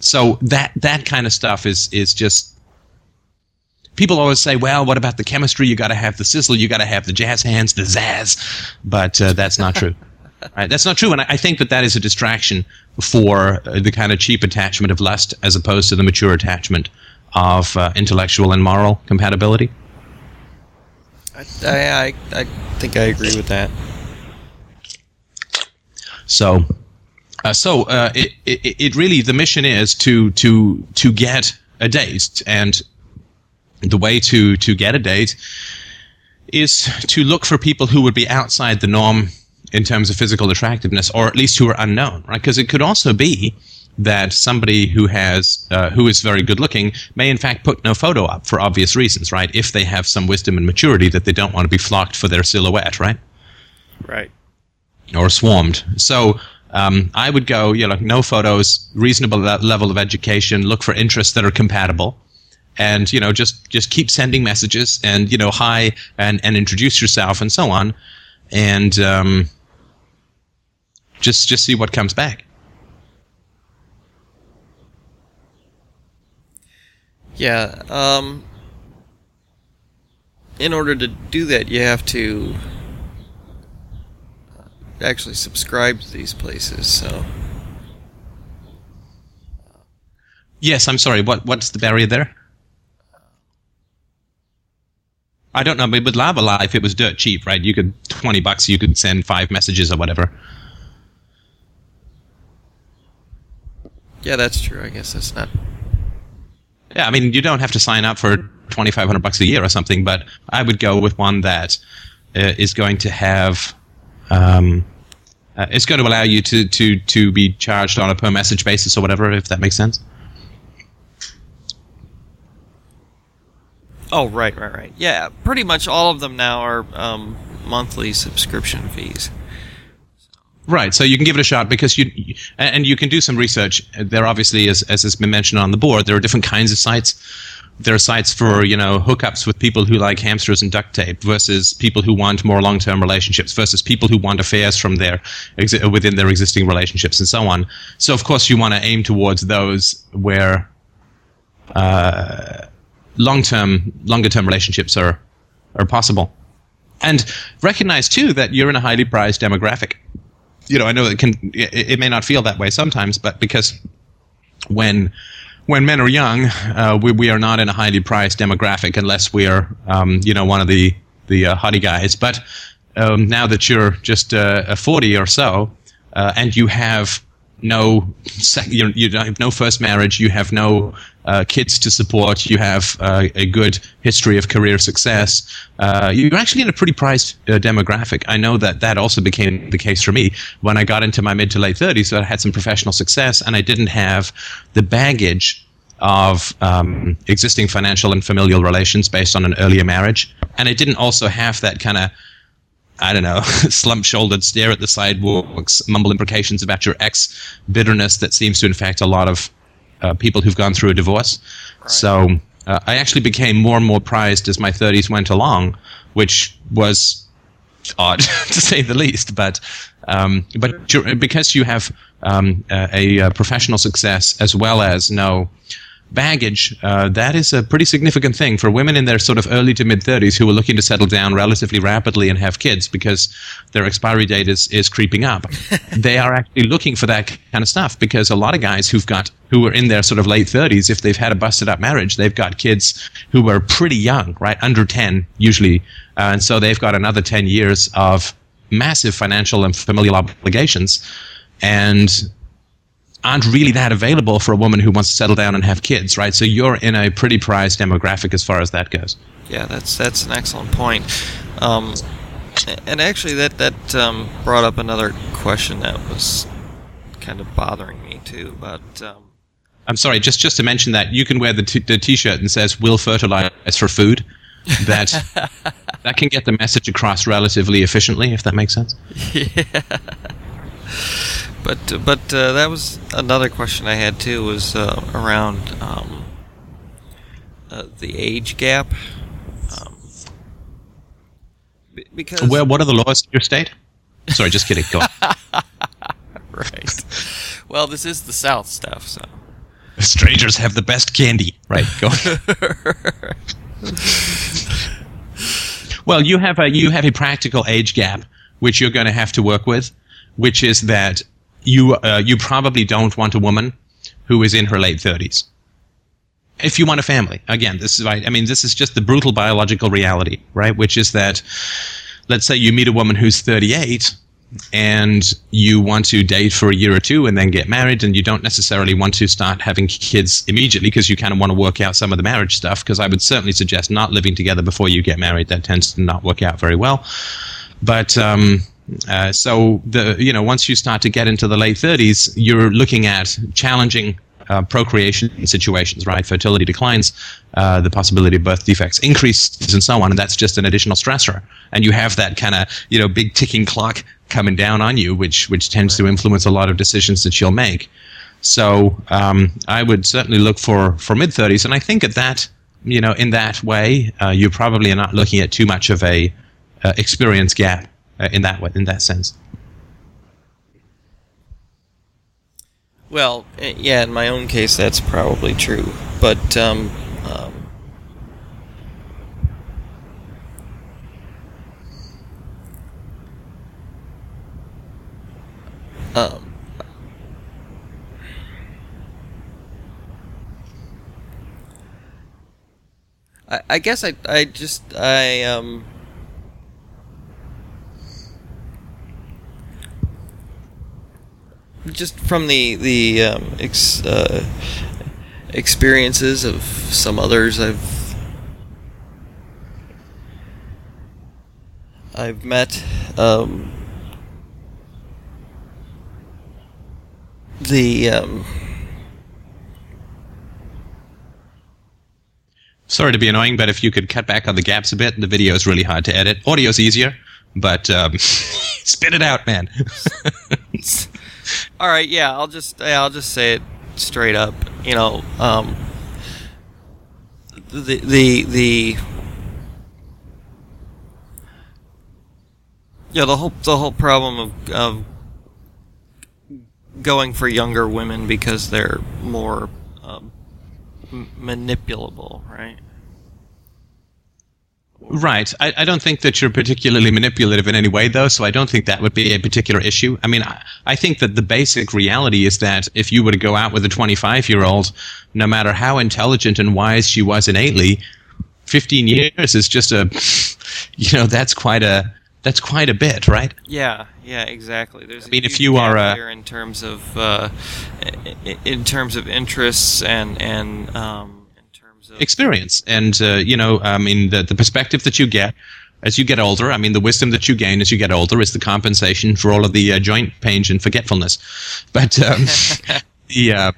So that kind of stuff is just, people always say, well, what about the chemistry? You got to have the sizzle, you got to have the jazz hands, the zazz, but that's not true. Right, that's not true, and I think that is a distraction for the kind of cheap attachment of lust as opposed to the mature attachment of intellectual and moral compatibility. I think I agree with that. So, it really, the mission is to get a date, and the way to get a date is to look for people who would be outside the norm in terms of physical attractiveness, or at least who are unknown, right? Because it could also be that somebody who is very good looking may in fact put no photo up for obvious reasons, right? If they have some wisdom and maturity that they don't want to be flocked for their silhouette, right? Right. Or swarmed. So I would go, you know, no photos, reasonable level of education, look for interests that are compatible. And, you know, just keep sending messages and, you know, hi, and introduce yourself and so on. And just see what comes back. Yeah. In order to do that, you have to actually subscribe to these places. So. Yes, I'm sorry. What's the barrier there? I don't know, but with Lava Life, it was dirt cheap, right? You could, $20, you could send 5 messages or whatever. Yeah, that's true. I guess that's not... Yeah, I mean, you don't have to sign up for $2,500 a year or something, but I would go with one that is going to have... it's going to allow you to be charged on a per-message basis or whatever, if that makes sense. Oh, right. Yeah, pretty much all of them now are monthly subscription fees. Right, so you can give it a shot because you can do some research. There obviously, as has been mentioned on the board, there are different kinds of sites. There are sites for, you know, hookups with people who like hamsters and duct tape versus people who want more long-term relationships versus people who want affairs from within their existing relationships and so on. So, of course, you want to aim towards those where... longer-term relationships are possible. And recognize, too, that you're in a highly prized demographic. You know, I know it may not feel that way sometimes, but because when men are young, we are not in a highly prized demographic unless we are, you know, one of the the hottie guys. But now that you're just 40 or so, and you have you have no first marriage, you have no kids to support, you have a good history of career success, you're actually in a pretty prized demographic. I know that that also became the case for me when I got into my mid to late 30s. I had some professional success, and I didn't have the baggage of existing financial and familial relations based on an earlier marriage. And I didn't also have that kind of, I don't know, slump-shouldered stare at the sidewalks, mumble imprecations about your ex bitterness that seems to infect a lot of people who've gone through a divorce. Right. So I actually became more and more prized as my 30s went along, which was odd to say the least. But because you have a professional success as well as no baggage, that is a pretty significant thing for women in their sort of early to mid-30s who are looking to settle down relatively rapidly and have kids because their expiry date is creeping up. They are actually looking for that kind of stuff, because a lot of guys who are in their sort of late 30s, if they've had a busted up marriage, they've got kids who are pretty young, right, under 10 usually, and so they've got another 10 years of massive financial and familial obligations, and aren't really that available for a woman who wants to settle down and have kids, right? So you're in a pretty prized demographic as far as that goes. Yeah, that's an excellent point. And actually, that brought up another question that was kind of bothering me too. But I'm sorry, just to mention that you can wear the T-shirt that says "We'll fertilize for food." That can get the message across relatively efficiently, if that makes sense. Yeah. But that was another question I had too, was around the age gap. Because well, what are the laws in your state? Sorry, just kidding. Go on. Right. Well, this is the South stuff, so strangers have the best candy. Right. Go on. Well, you have a practical age gap which you're going to have to work with, which is that you probably don't want a woman who is in her late 30s. If you want a family, again, this is right. I mean, this is just the brutal biological reality, right? Which is that, let's say you meet a woman who's 38 and you want to date for a year or two and then get married, and you don't necessarily want to start having kids immediately because you kind of want to work out some of the marriage stuff, because I would certainly suggest not living together before you get married. That tends to not work out very well. But so once you start to get into the late 30s, you're looking at challenging procreation situations, right? Fertility declines, the possibility of birth defects increases, and so on. And that's just an additional stressor. And you have that kind of big ticking clock coming down on you, which tends to influence a lot of decisions that you'll make. So I would certainly look for mid 30s, and I think at that, in that way, you probably are not looking at too much of a experience gap. In that sense. Well, yeah, in my own case, that's probably true. But I guess I just from the experiences of some others I've met, sorry to be annoying, but if you could cut back on the gaps a bit, the video is really hard to edit. Audio's easier, but spit it out, man. All right, yeah, I'll just say it straight up. The whole problem of going for younger women because they're more manipulable, right? Right. I don't think that you're particularly manipulative in any way, though, so I don't think that would be a particular issue. I mean, I think that the basic reality is that if you were to go out with a 25-year-old, no matter how intelligent and wise she was innately, 15 years is just a you know, that's quite a bit, right? Yeah, exactly. There's I mean, if you are a in terms of interests and in terms of experience, and you know, I mean, the perspective that you get as you get older, I mean, the wisdom that you gain as you get older is the compensation for all of the joint pains and forgetfulness. But the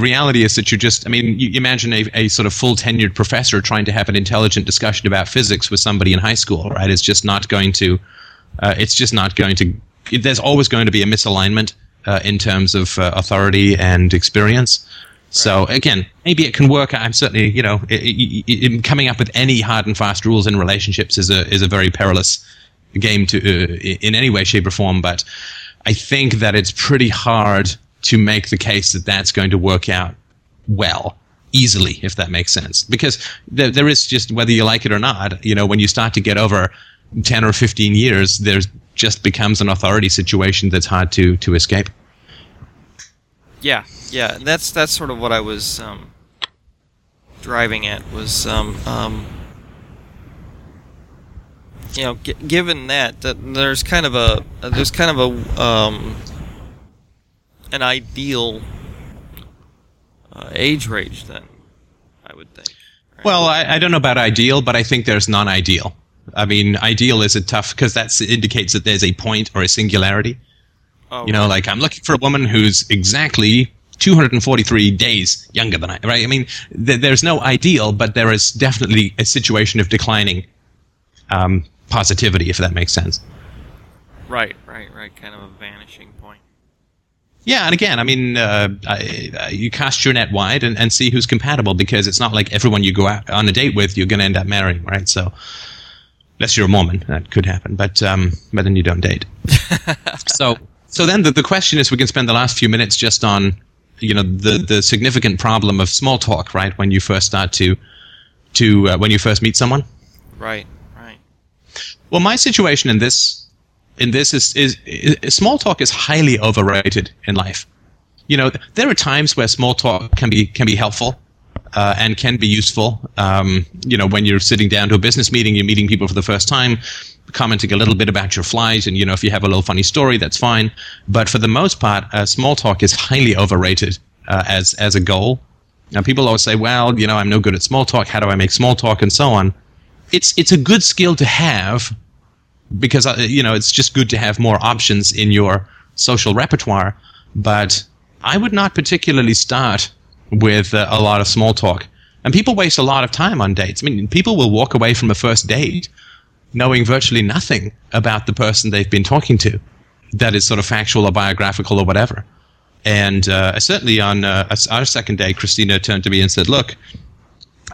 reality is that you just, I mean, you imagine a sort of full tenured professor trying to have an intelligent discussion about physics with somebody in high school, right? It's just not going to. There's always going to be a misalignment in terms of authority and experience. Right. So again, maybe it can work. I'm certainly, you know, coming up with any hard and fast rules in relationships is a very perilous game to in any way, shape, or form. But I think that it's pretty hard to make the case that that's going to work out well, easily, if that makes sense. Because there is just, whether you like it or not, you know, when you start to get over 10 or 15 years, there's just becomes an authority situation that's hard to escape. Yeah, that's sort of what I was driving at, was you know, given that there's kind of a an ideal age range, then I would think. Right? Well, I don't know about ideal, but I think there's non-ideal. I mean, ideal is a tough, because that indicates that there's a point or a singularity. Oh, you know, right. Like, I'm looking for a woman who's exactly 243 days younger than I, right? I mean, there's no ideal, but there is definitely a situation of declining positivity, if that makes sense. Right. Kind of a vanishing point. Yeah, and again, I mean, you cast your net wide and see who's compatible, because it's not like everyone you go out on a date with you're going to end up marrying, right? So, unless you're a Mormon, that could happen, but then you don't date. So then the question is, we can spend the last few minutes just on, you know, the significant problem of small talk, right? When you first start to when you first meet someone. Right. Well, my situation in this is small talk is highly overrated in life. You know, there are times where small talk can be helpful. And can be useful, you know, when you're sitting down to a business meeting, you're meeting people for the first time, commenting a little bit about your flight, and, you know, if you have a little funny story, that's fine. But for the most part, small talk is highly overrated as a goal. Now, people always say, well, you know, I'm no good at small talk. How do I make small talk, and so on? It's a good skill to have, because, you know, it's just good to have more options in your social repertoire. But I would not particularly start with a lot of small talk. And people waste a lot of time on dates. I mean, people will walk away from a first date knowing virtually nothing about the person they've been talking to that is sort of factual or biographical or whatever. And certainly on our second day, Christina turned to me and said, look,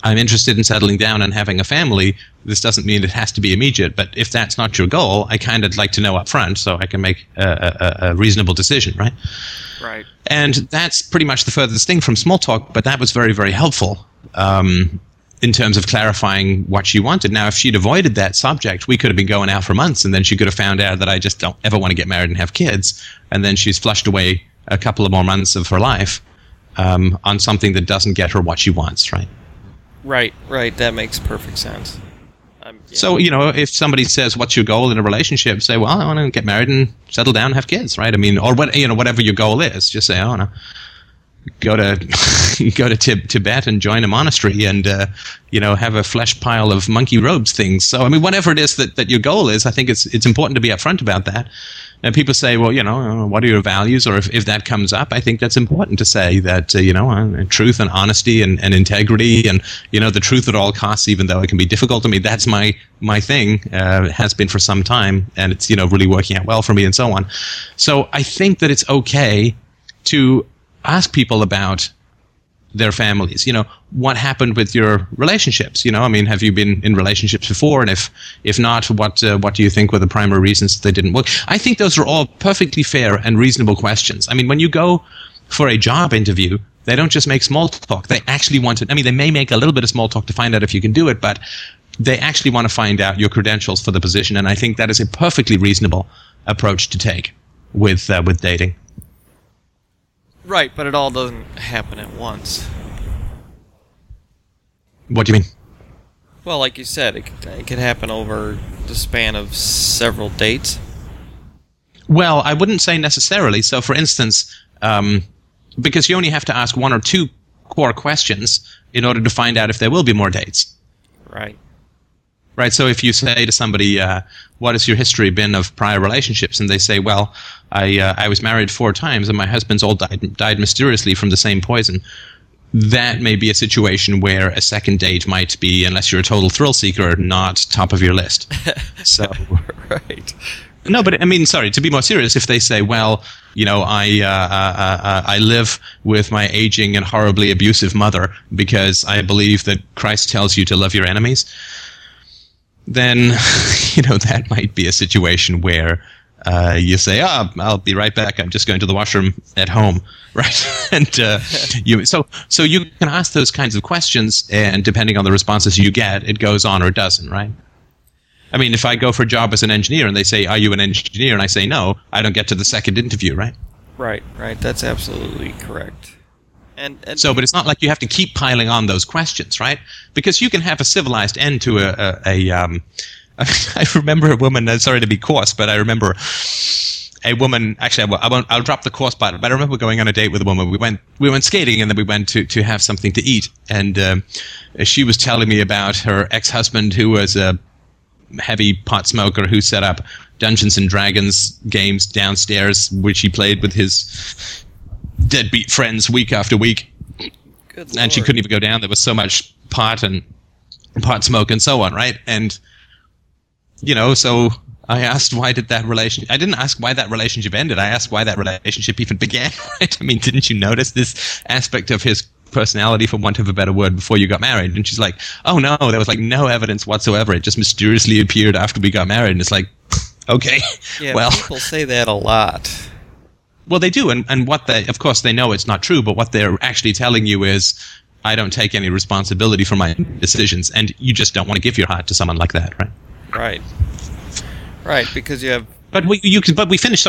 I'm interested in settling down and having a family. This doesn't mean it has to be immediate, but if that's not your goal, I kind of like to know up front so I can make a reasonable decision, right? Right. And that's pretty much the furthest thing from small talk, but that was very, very helpful in terms of clarifying what she wanted. Now, if she'd avoided that subject, we could have been going out for months, and then she could have found out that I just don't ever want to get married and have kids, and then she's flushed away a couple of more months of her life on something that doesn't get her what she wants, right? Right. That makes perfect sense. Yeah. So, you know, if somebody says, what's your goal in a relationship? Say, well, I want to get married and settle down and have kids, right? I mean, or what, you know, whatever your goal is, just say, I want to go to Tibet and join a monastery and, you know, have a flesh pile of monkey robes things. So, I mean, whatever it is that your goal is, I think it's important to be upfront about that. And people say, well, you know, what are your values? Or if that comes up, I think that's important to say that, you know, truth and honesty and integrity and, you know, the truth at all costs, even though it can be difficult. I mean, that's my thing, has been for some time, and it's, you know, really working out well for me and so on. So I think that it's okay to ask people about their families. You know, what happened with your relationships? You know, I mean, have you been in relationships before? And if not, what do you think were the primary reasons that they didn't work? I think those are all perfectly fair and reasonable questions. I mean, when you go for a job interview, they don't just make small talk. They actually want to, I mean, they may make a little bit of small talk to find out if you can do it, but they actually want to find out your credentials for the position. And I think that is a perfectly reasonable approach to take with dating. Right, but it all doesn't happen at once. What do you mean? Well, like you said, it could happen over the span of several dates. Well, I wouldn't say necessarily. So, for instance, because you only have to ask one or two core questions in order to find out if there will be more dates. Right. Right, so if you say to somebody, what has your history been of prior relationships? And they say, well, I was married 4 times and my husbands all died mysteriously from the same poison. That may be a situation where a second date might be, unless you're a total thrill seeker, not top of your list. So, right. No, but I mean, sorry, to be more serious, if they say, well, you know, I live with my aging and horribly abusive mother because I believe that Christ tells you to love your enemies, then, you know, that might be a situation where you say, I'll be right back. I'm just going to the washroom at home, right? And so you can ask those kinds of questions, and depending on the responses you get, it goes on or doesn't, right? I mean, if I go for a job as an engineer and they say, are you an engineer? And I say no, I don't get to the second interview, right? Right. That's absolutely correct. And so, but it's not like you have to keep piling on those questions, right? Because you can have a civilized end to I remember a woman, sorry to be coarse, but I remember a woman, actually, I'll drop the coarse part, but I remember going on a date with a woman. We went skating, and then we went to have something to eat. And she was telling me about her ex-husband, who was a heavy pot smoker, who set up Dungeons and Dragons games downstairs, which he played with his deadbeat friends week after week. Good Lord. And she couldn't even go down. There was so much pot and pot smoke and so on, right? And, you know, so I asked, I didn't ask why that relationship ended. I asked why that relationship even began, right? I mean, didn't you notice this aspect of his personality, for want of a better word, before you got married? And she's like, oh no, there was like no evidence whatsoever. It just mysteriously appeared after we got married. And it's like, okay, yeah, well. People say that a lot. Well, they do. And what they, of course, they know it's not true, but what they're actually telling you is, I don't take any responsibility for my decisions. And you just don't want to give your heart to someone like that, right? Right, because you have. But we finished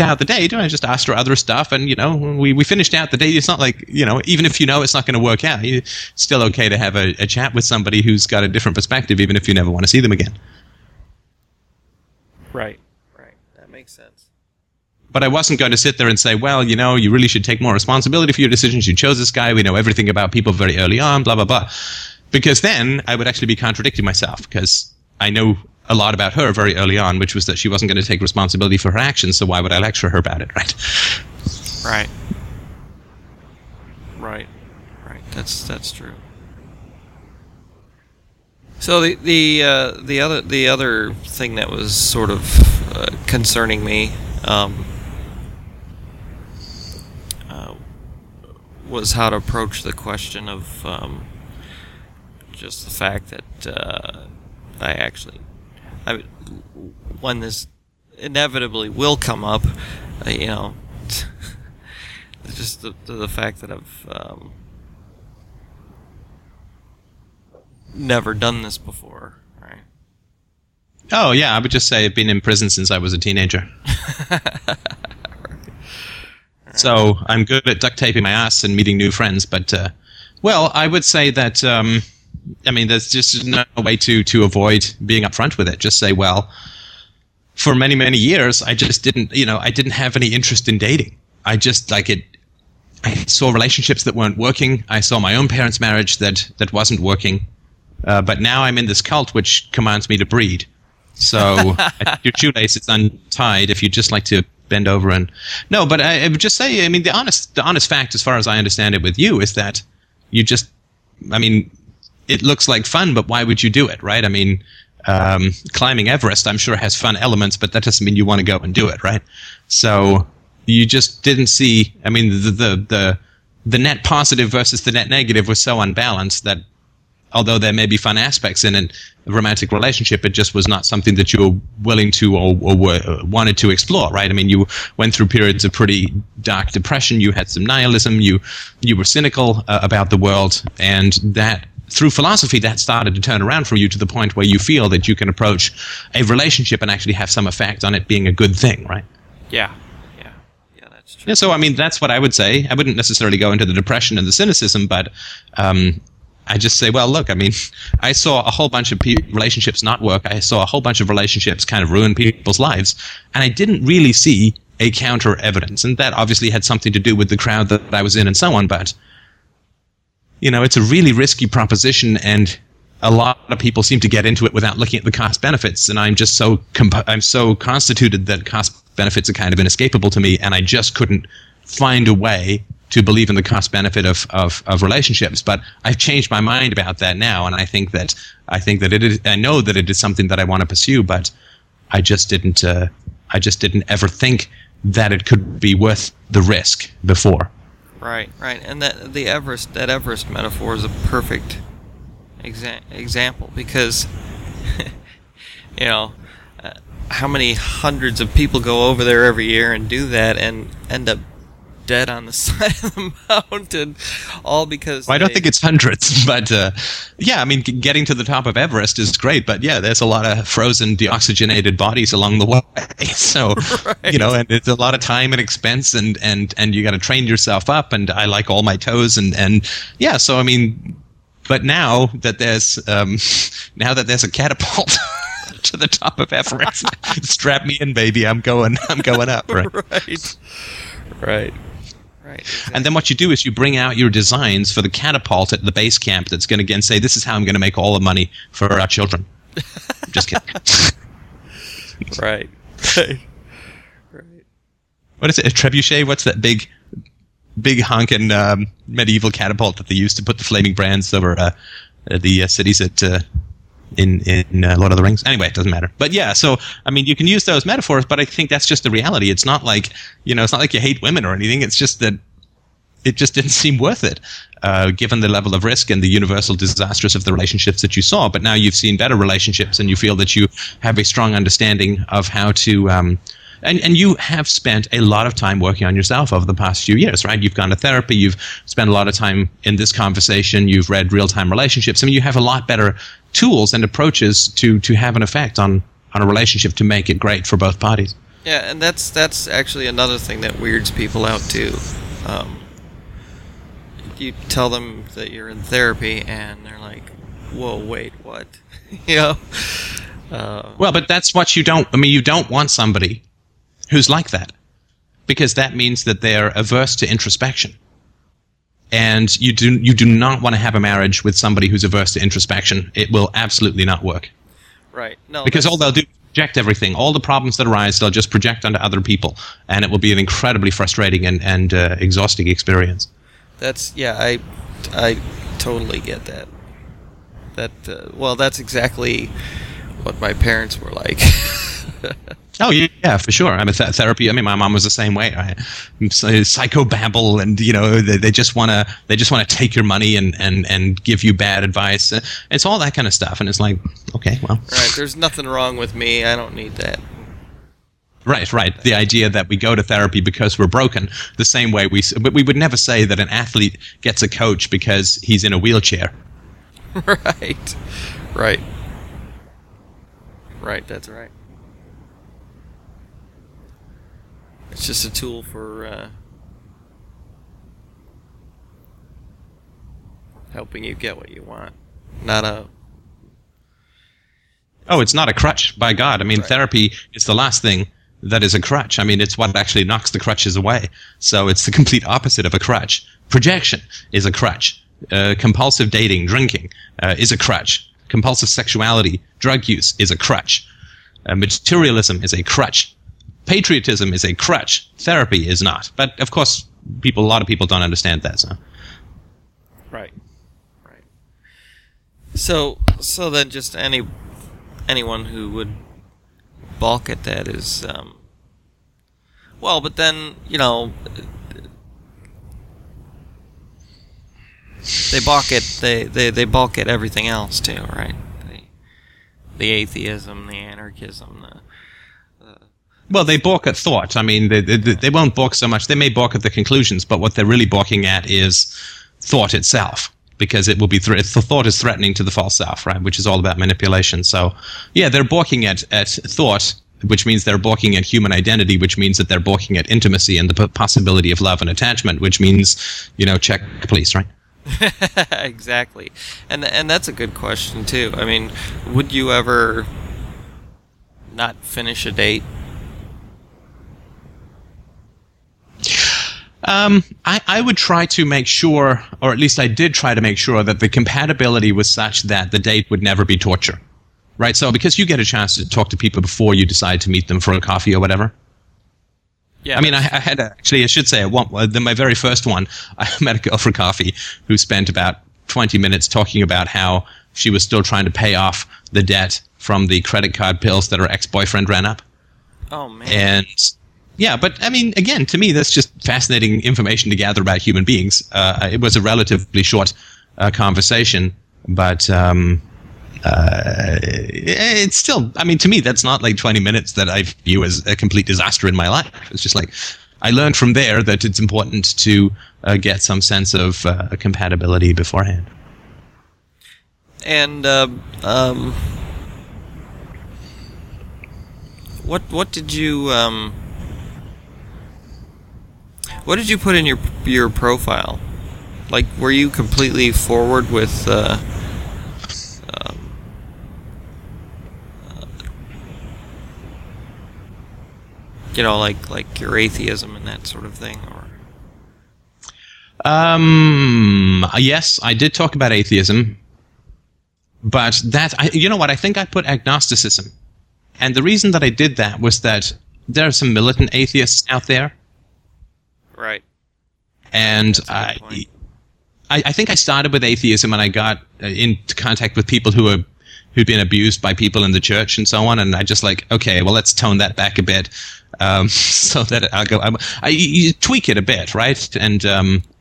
out the date, and I just asked her other stuff, and, you know, we finished out the date. It's not like, you know, even if you know it's not going to work out, it's still okay to have a chat with somebody who's got a different perspective, even if you never want to see them again. Right. That makes sense. But I wasn't going to sit there and say, well, you know, you really should take more responsibility for your decisions. You chose this guy. We know everything about people very early on, blah, blah, blah. Because then I would actually be contradicting myself, because I know a lot about her very early on, which was that she wasn't going to take responsibility for her actions, so why would I lecture her about it, right? Right. That's true. So the other thing that was sort of concerning me was how to approach the question of just the fact that when this inevitably will come up, you know, just the fact that I've never done this before, right? Oh, yeah, I would just say I've been in prison since I was a teenager. So I'm good at duct taping my ass and meeting new friends, but, well, I would say that... I mean, there's just no way to avoid being upfront with it. Just say, well, for many, many years, I just didn't, you know, I didn't have any interest in dating. I just, like it, I saw relationships that weren't working. I saw my own parents' marriage that wasn't working. But now I'm in this cult which commands me to breed. So I think your shoelace is untied if you'd just like to bend over and... No, but I would just say, I mean, the honest fact, as far as I understand it with you, is that you just, I mean... It looks like fun, but why would you do it, right? I mean, climbing Everest, I'm sure, has fun elements, but that doesn't mean you want to go and do it, right? So you just didn't see... I mean, the net positive versus the net negative was so unbalanced that although there may be fun aspects in a romantic relationship, it just was not something that you were willing to or wanted to explore, right? I mean, you went through periods of pretty dark depression. You had some nihilism. You were cynical about the world, and that... Through philosophy, that started to turn around for you to the point where you feel that you can approach a relationship and actually have some effect on it being a good thing, right? Yeah, that's true. Yeah, so, I mean, that's what I would say. I wouldn't necessarily go into the depression and the cynicism, but I just say, well, look, I mean, I saw a whole bunch of relationships not work. I saw a whole bunch of relationships kind of ruin people's lives. And I didn't really see a counter evidence. And that obviously had something to do with the crowd that I was in and so on. But, you know, it's a really risky proposition. And a lot of people seem to get into it without looking at the cost benefits. And I'm just so I'm so constituted that cost benefits are kind of inescapable to me. And I just couldn't find a way to believe in the cost benefit of relationships. But I've changed my mind about that now, and I think that it is, I know that it is something that I want to pursue, but I just didn't ever think that it could be worth the risk before. Right. And that Everest metaphor is a perfect example because you know, how many hundreds of people go over there every year and do that and end up dead on the side of the mountain, all because... Well, I don't think it's hundreds, but yeah, I mean, getting to the top of Everest is great, but yeah, there's a lot of frozen, deoxygenated bodies along the way, so, right. You know, and it's a lot of time and expense, and you got to train yourself up, and I like all my toes, and yeah, so, I mean, but now that there's a catapult... to the top of Everest. Strap me in, baby. I'm going up. Right. Right. Exactly. And then what you do is you bring out your designs for the catapult at the base camp that's going to again say, this is how I'm going to make all the money for our children. Just kidding. Right. What is it? A trebuchet? What's that big honking medieval catapult that they used to put the flaming brands over the cities at... in Lord of the Rings. Anyway, it doesn't matter. But yeah, so, I mean, you can use those metaphors, but I think that's just the reality. It's not like, you know, it's not like you hate women or anything. It's just that it just didn't seem worth it, given the level of risk and the universal disasters of the relationships that you saw. But now you've seen better relationships and you feel that you have a strong understanding of how to... And you have spent a lot of time working on yourself over the past few years, right? You've gone to therapy. You've spent a lot of time in this conversation. You've read Real-Time Relationships. I mean, you have a lot better tools and approaches to have an effect on a relationship to make it great for both parties. Yeah, and that's actually another thing that weirds people out too. You tell them that you're in therapy, and they're like, "Whoa, wait, what?" You know. Well, but that's what you don't. I mean, you don't want somebody who's like that, because that means that they're averse to introspection. And you do not want to have a marriage with somebody who's averse to introspection. It will absolutely not work. Right. No. Because all they'll do is project everything. All the problems that arise, they'll just project onto other people. And it will be an incredibly frustrating and exhausting experience. That's, yeah, I totally get that. That, well, that's exactly what my parents were like. Oh, yeah, for sure. I'm a therapy. I mean, my mom was the same way. Psychobabble, and you know, they just want to take your money and give you bad advice. It's all that kind of stuff, and it's like, okay, well, right. There's nothing wrong with me. I don't need that. Right. The idea that we go to therapy because we're broken, the same way but we would never say that an athlete gets a coach because he's in a wheelchair. Right. That's right. It's just a tool for helping you get what you want. It's not a crutch, by God. I mean, right. Therapy is the last thing that is a crutch. I mean, it's what actually knocks the crutches away. So it's the complete opposite of a crutch. Projection is a crutch. Compulsive dating, drinking is a crutch. Compulsive sexuality, drug use is a crutch. Materialism is a crutch. Patriotism is a crutch. Therapy is not. But, of course, a lot of people don't understand that. So. Right. So then just anyone who would balk at that is... well, but then, you know... They balk at everything else, too, right? The atheism, the anarchism, Well, they balk at thought. I mean, they won't balk so much. They may balk at the conclusions, but what they're really balking at is thought itself, because it will be thought is threatening to the false self, right? Which is all about manipulation. So, yeah, they're balking at thought, which means they're balking at human identity, which means that they're balking at intimacy and the possibility of love and attachment, which means, you know, check, please, right? Exactly. And that's a good question, too. I mean, would you ever not finish a date? I would try to make sure, or at least I did try to make sure, that the compatibility was such that the date would never be torture. Right? So because you get a chance to talk to people before you decide to meet them for a coffee or whatever. Yeah. I mean, I had actually, I should say, my very first one, I met a girl for coffee who spent about 20 minutes talking about how she was still trying to pay off the debt from the credit card bills that her ex-boyfriend ran up. Oh, man. And yeah, but I mean, again, to me, that's just fascinating information to gather about human beings. It was a relatively short conversation, but it's still, I mean, to me, that's not like 20 minutes that I view as a complete disaster in my life. It's just like, I learned from there that it's important to get some sense of compatibility beforehand. And What did you put in your profile? Like, were you completely forward with like your atheism and that sort of thing, or? Yes, I did talk about atheism, but I think I put agnosticism, and the reason that I did that was that there are some militant atheists out there. Right. And I think I started with atheism, and I got in contact with people who'd been abused by people in the church and so on. And I just like, okay, well, let's tone that back a bit, so that I'll go. You tweak it a bit, right? And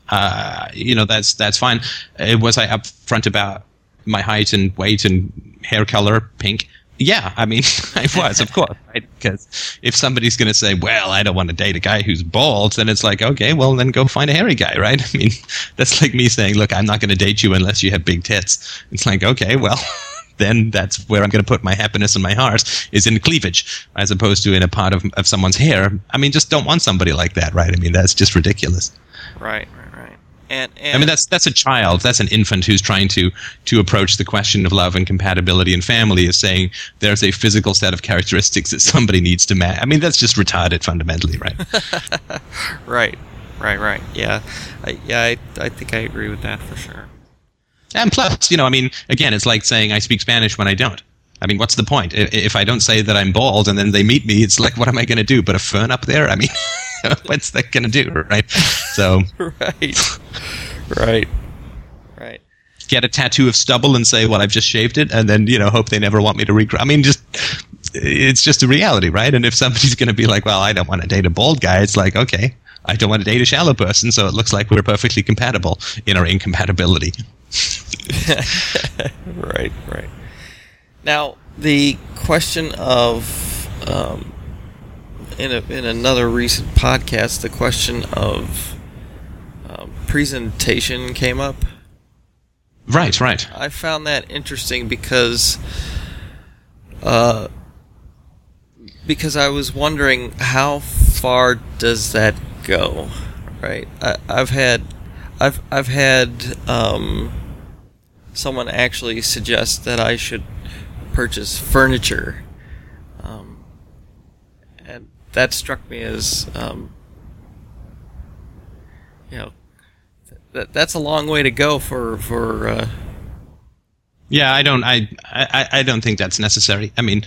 that's fine. Was I upfront about my height and weight and hair color, pink? Yeah, I mean, I was, of course, right? Because if somebody's going to say, well, I don't want to date a guy who's bald, then it's like, okay, well, then go find a hairy guy, right? I mean, that's like me saying, look, I'm not going to date you unless you have big tits. It's like, okay, well, then that's where I'm going to put my happiness and my heart, is in cleavage, as opposed to in a part of someone's hair. I mean, just don't want somebody like that, right? I mean, that's just ridiculous. Right. And I mean, that's a child, that's an infant who's trying to approach the question of love and compatibility and family as saying there's a physical set of characteristics that somebody needs to match. I mean, that's just retarded fundamentally, right? Right. Yeah, I think I agree with that for sure. And plus, I mean, again, it's like saying I speak Spanish when I don't. I mean, what's the point? If I don't say that I'm bald and then they meet me, it's like, what am I going to do? Put a fern up there? I mean, what's that going to do, right? So, Right. Get a tattoo of stubble and say, well, I've just shaved it, and then, hope they never want me to regrow. I mean, it's just a reality, right? And if somebody's going to be like, well, I don't want to date a bald guy, it's like, okay, I don't want to date a shallow person, so it looks like we're perfectly compatible in our incompatibility. Right. Now, the question of, in another recent podcast, the question of presentation came up. Right. I found that interesting because I was wondering, how far does that go, right? I've had someone actually suggest that I should purchase furniture, and that struck me as that's a long way to go for yeah, I don't think that's necessary. I mean,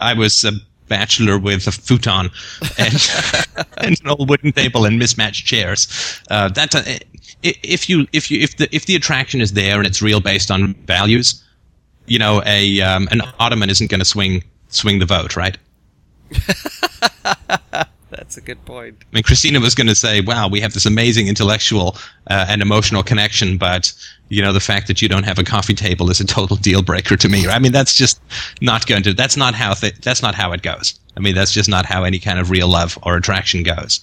I was a bachelor with a futon and, and an old wooden table and mismatched chairs. If the attraction is there and it's real based on values, an ottoman isn't going to swing the vote, right? That's a good point. I mean, Christina was going to say, wow, we have this amazing intellectual and emotional connection, but, the fact that you don't have a coffee table is a total deal breaker to me. I mean, that's not how it goes. I mean, that's just not how any kind of real love or attraction goes.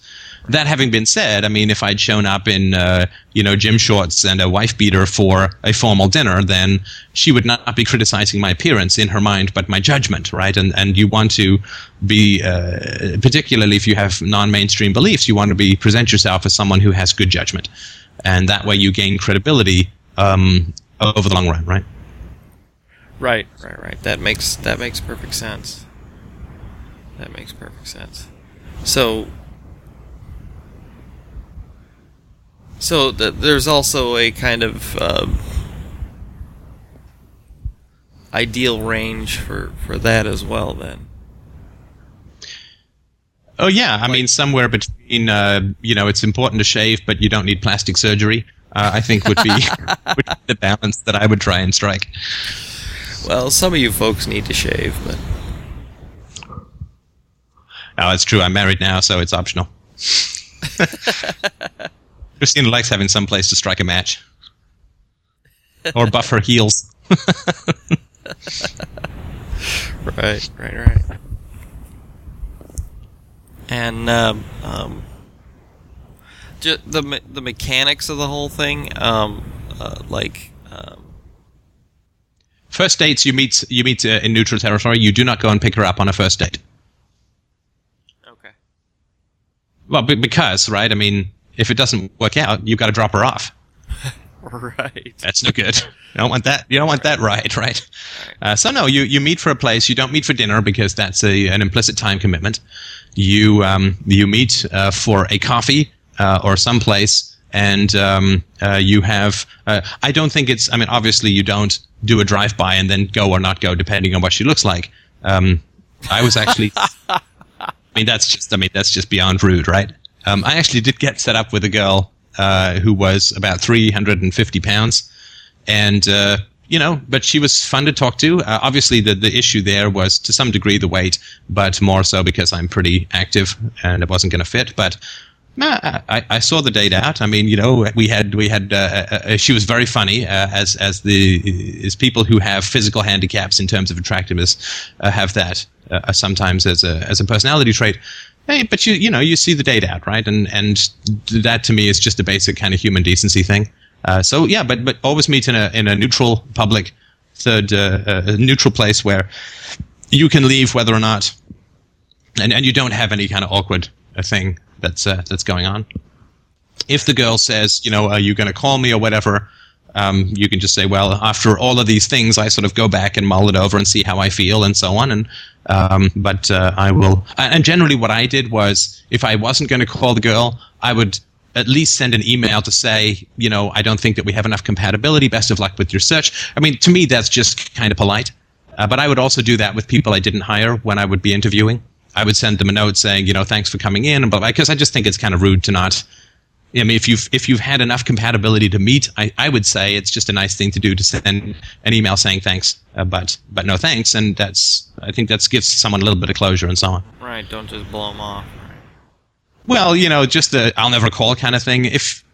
That having been said, I mean, if I'd shown up in, gym shorts and a wife beater for a formal dinner, then she would not be criticizing my appearance in her mind, but my judgment, right? And you want to be, particularly if you have non-mainstream beliefs, you want to present yourself as someone who has good judgment. and that way you gain credibility over the long run, right? Right. That makes perfect sense. So there's also a kind of ideal range for that as well, then. Oh yeah, I mean somewhere between it's important to shave, but you don't need plastic surgery. I think would be the balance that I would try and strike. Well, some of you folks need to shave, but. Oh, it's true. I'm married now, so it's optional. Christina likes having some place to strike a match. Or buff her heels. Right. And the mechanics of the whole thing, first dates you meet in neutral territory. You do not go and pick her up on a first date. Okay. Well, because right? I mean, if it doesn't work out, you've got to drop her off. Right. That's no good. You don't want that. You don't want that ride, right? So no, you meet for a place. You don't meet for dinner because that's an implicit time commitment. You meet for a coffee or someplace, and you have. I don't think it's. I mean, obviously, you don't. Do a drive-by and then go or not go, depending on what she looks like. I was actually... that's just beyond rude, right? I actually did get set up with a girl who was about 350 pounds. And, but she was fun to talk to. Obviously, the issue there was, to some degree, the weight, but more so because I'm pretty active and it wasn't going to fit. But I saw the date out. I mean, we had. She was very funny, as people who have physical handicaps in terms of attractiveness have that sometimes as a personality trait. Hey, but you see the date out, right? And that to me is just a basic kind of human decency thing. So yeah, but always meet in a neutral public third, a neutral place where you can leave whether or not, and you don't have any kind of awkward thing. That's going on. If the girl says, are you going to call me or whatever, you can just say, well, after all of these things, I sort of go back and mull it over and see how I feel and so on. And but I will. And generally, what I did was, if I wasn't going to call the girl, I would at least send an email to say, I don't think that we have enough compatibility. Best of luck with your search. I mean, to me, that's just kind of polite. But I would also do that with people I didn't hire when I would be interviewing. I would send them a note saying, thanks for coming in, and blah, blah, because I just think it's kind of rude to not. I mean, if you've had enough compatibility to meet, I would say it's just a nice thing to do to send an email saying thanks, but no thanks, and I think that gives someone a little bit of closure and so on. Right, don't just blow them off. Right. Well, just the I'll never call kind of thing. If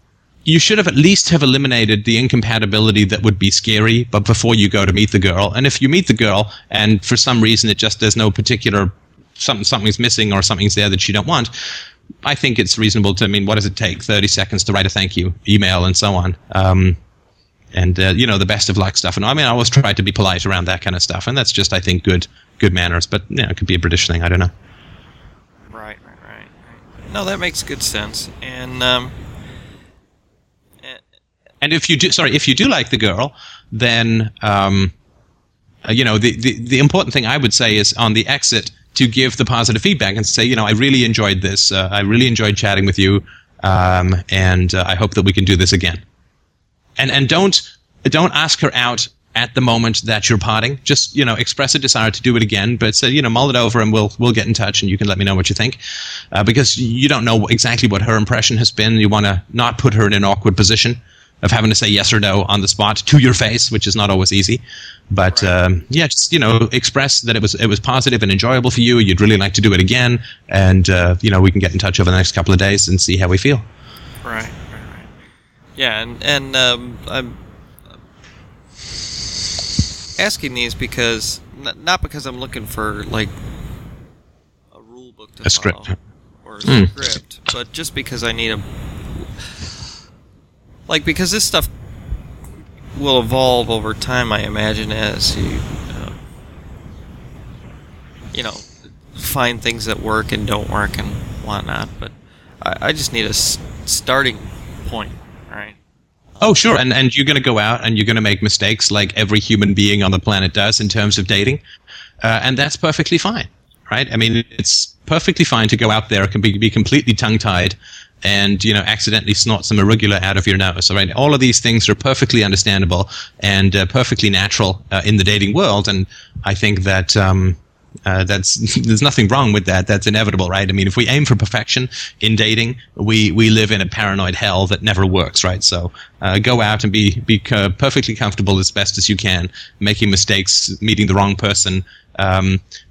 you should have at least have eliminated the incompatibility that would be scary, but before you go to meet the girl, and if you meet the girl and for some reason it just there's no particular. Something's missing or something's there that you don't want, I think it's reasonable to, what does it take, 30 seconds to write a thank you email and so on. The best of luck stuff. And I always try to be polite around that kind of stuff. And that's just, I think, good manners. But, it could be a British thing. I don't know. Right. No, that makes good sense. And if you do like the girl, then, the important thing I would say is on the exit, to give the positive feedback and say, I really enjoyed this. I really enjoyed chatting with you, and I hope that we can do this again. And don't ask her out at the moment that you're parting. Just express a desire to do it again, but say mull it over, and we'll get in touch, and you can let me know what you think, because you don't know exactly what her impression has been. You want to not put her in an awkward position of having to say yes or no on the spot to your face, which is not always easy. But, express that it was positive and enjoyable for you. You'd really like to do it again. And, we can get in touch over the next couple of days and see how we feel. Right. Yeah, and I'm asking these because, not because I'm looking for, like, a rule book to follow. A script. But just because I need because this stuff will evolve over time, I imagine, as you, find things that work and don't work and whatnot. But I just need a starting point, right? Oh, sure. And you're going to go out and you're going to make mistakes like every human being on the planet does in terms of dating. And that's perfectly fine, right? I mean, it's perfectly fine to go out there, can be completely tongue-tied and, you know, accidentally snort some arugula out of your nose, all right? All of these things are perfectly understandable and perfectly natural in the dating world. And I think that there's nothing wrong with that. That's inevitable, right? I mean, if we aim for perfection in dating, we live in a paranoid hell that never works, right? So go out and be perfectly comfortable as best as you can, making mistakes, meeting the wrong person,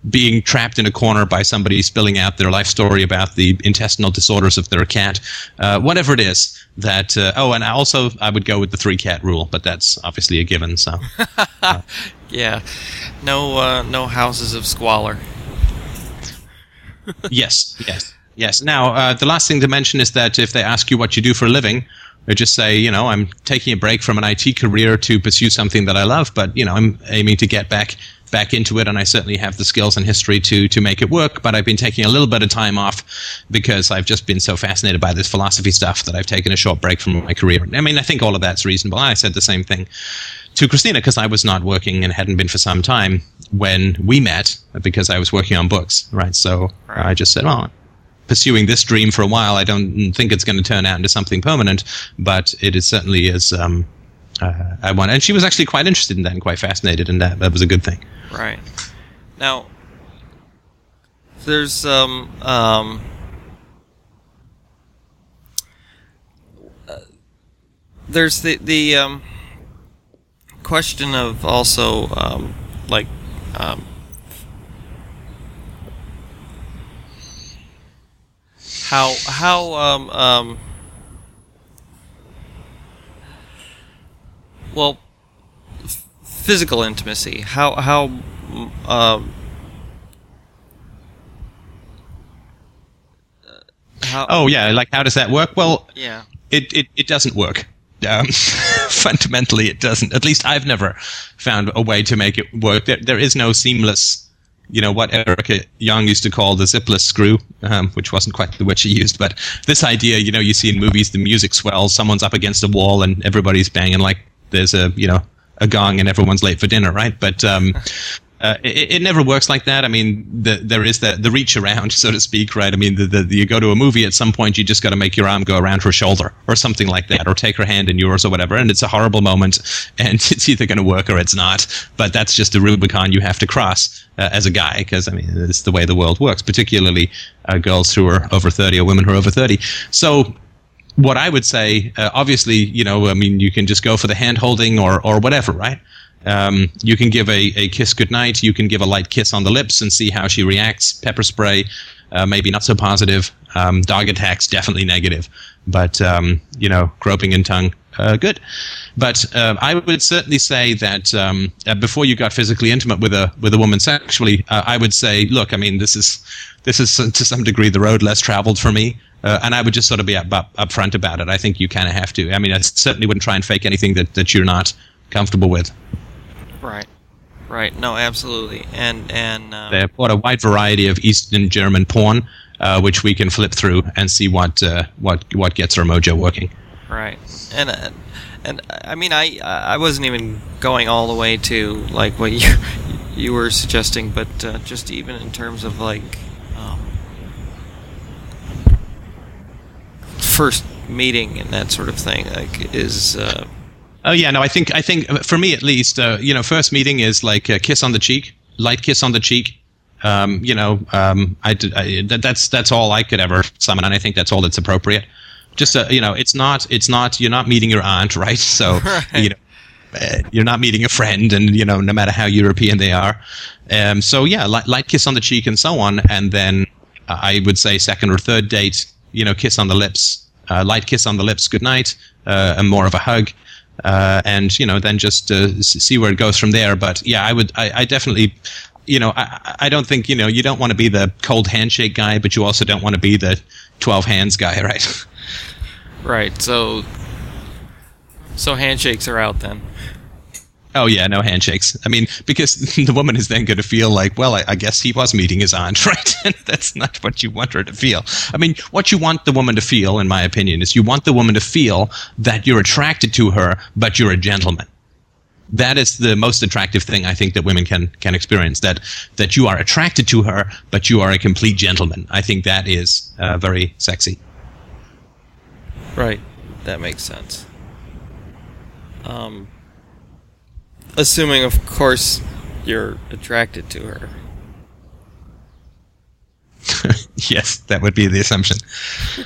being trapped in a corner by somebody spilling out their life story about the intestinal disorders of their cat, whatever it is that I would go with the 3-cat rule, but that's obviously a given, so yeah, no houses of squalor. yes Now the last thing to mention is that if they ask you what you do for a living, or just say, you know, I'm taking a break from an IT career to pursue something that I love, but, you know, I'm aiming to get back into it, and I certainly have the skills and history to make it work, but I've been taking a little bit of time off because I've just been so fascinated by this philosophy stuff that I've taken a short break from my career. I mean, I think all of that's reasonable. I said the same thing to Christina because I was not working and hadn't been for some time when we met because I was working on books, right? So I just said, well, pursuing this dream for a while, I don't think it's going to turn out into something permanent, but it is certainly is I want. And she was actually quite interested in that and quite fascinated in that. That was a good thing. Right. Now, there's the question of also how physical intimacy. How? Oh yeah, like how does that work? Well, yeah, it doesn't work. Fundamentally, it doesn't. At least I've never found a way to make it work. There is no seamless. You know, what Erica Young used to call the zipless screw, which wasn't quite the word she used, but this idea, you know, you see in movies, the music swells, someone's up against a wall and everybody's banging like there's a gong and everyone's late for dinner, right? But it never works like that. I mean, there is the reach around, so to speak, right? I mean, you go to a movie at some point, you just got to make your arm go around her shoulder or something like that, or take her hand in yours or whatever, and it's a horrible moment, and it's either going to work or it's not. But that's just the Rubicon you have to cross as a guy, because, I mean, it's the way the world works, particularly girls who are over 30 or women who are over 30. So what I would say, obviously, you know, I mean, you can just go for the hand-holding or whatever, right? You can give a kiss goodnight. You can give a light kiss on the lips and see how she reacts. Pepper spray, maybe not so positive. Dog attacks, definitely negative. But, you know, groping and tongue, good. But I would certainly say that before you got physically intimate with a woman sexually, I would say, look, I mean, this is to some degree the road less traveled for me. And I would just sort of be upfront about it. I think you kind of have to. I mean, I certainly wouldn't try and fake anything that you're not comfortable with. Right. No, absolutely. And they bought a wide variety of Eastern German porn, which we can flip through and see what gets our mojo working. Right. And I mean, I wasn't even going all the way to like what you were suggesting, but just even in terms of like first meeting and that sort of thing, like is. Oh yeah, no. I think for me at least, you know, first meeting is like a kiss on the cheek, light kiss on the cheek. You know, that's all I could ever summon, and I think that's all that's appropriate. Just you know, it's not you're not meeting your aunt, right? So right. You know, you're not meeting a friend, and you know, no matter how European they are. So yeah, light kiss on the cheek and so on, and then I would say second or third date, you know, kiss on the lips, light kiss on the lips, good night, and more of a hug. And you know, then just see where it goes from there. But yeah, I definitely, you know, I don't think, you know, you don't want to be the cold handshake guy, but you also don't want to be the 12 hands guy, right? Right. So handshakes are out then. Oh, yeah, no handshakes. I mean, because the woman is then going to feel like, well, I guess he was meeting his aunt, right? And that's not what you want her to feel. I mean, what you want the woman to feel, in my opinion, is you want the woman to feel that you're attracted to her, but you're a gentleman. That is the most attractive thing I think that women can experience, that you are attracted to her, but you are a complete gentleman. I think that is very sexy. Right. That makes sense. Assuming, of course, you're attracted to her. Yes, that would be the assumption.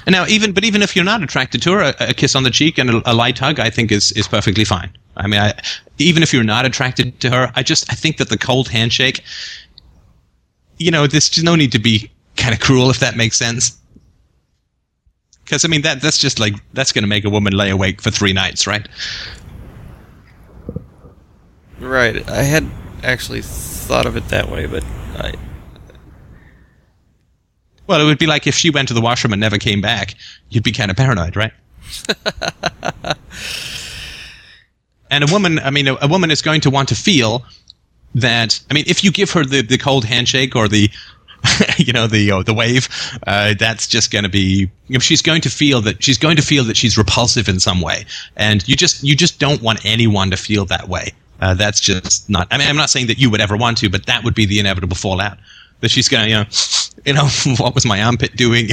And now, even if you're not attracted to her, a kiss on the cheek and a light hug, I think, is perfectly fine. I mean, even if you're not attracted to her, I think that the cold handshake, you know, there's no need to be kind of cruel, if that makes sense. Because, I mean, that's just like, that's going to make a woman lay awake for 3 nights, right? Right. I had actually thought of it that way, but I... Well, it would be like if she went to the washroom and never came back, you'd be kind of paranoid, right? And a woman is going to want to feel that, I mean, if you give her the cold handshake or the, you know, the wave, that's just going to be, you know, she's going to feel that she's repulsive in some way. And you just don't want anyone to feel that way. That's just not, I mean, I'm not saying that you would ever want to, but that would be the inevitable fallout. That she's going, you know, what was my armpit doing?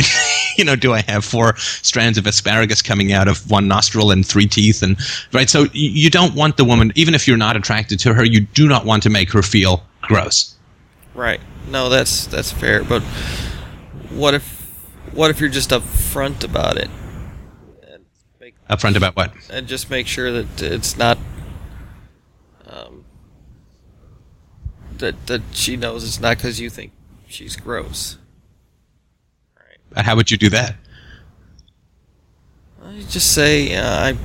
You know, do I have 4 strands of asparagus coming out of one nostril and 3 teeth? And right, so you don't want the woman, even if you're not attracted to her, you do not want to make her feel gross. Right. No, that's fair. But what if you're just upfront about it? Upfront about what? And just make sure that it's not. That she knows it's not because you think she's gross. Right. But how would you do that? I just say I'm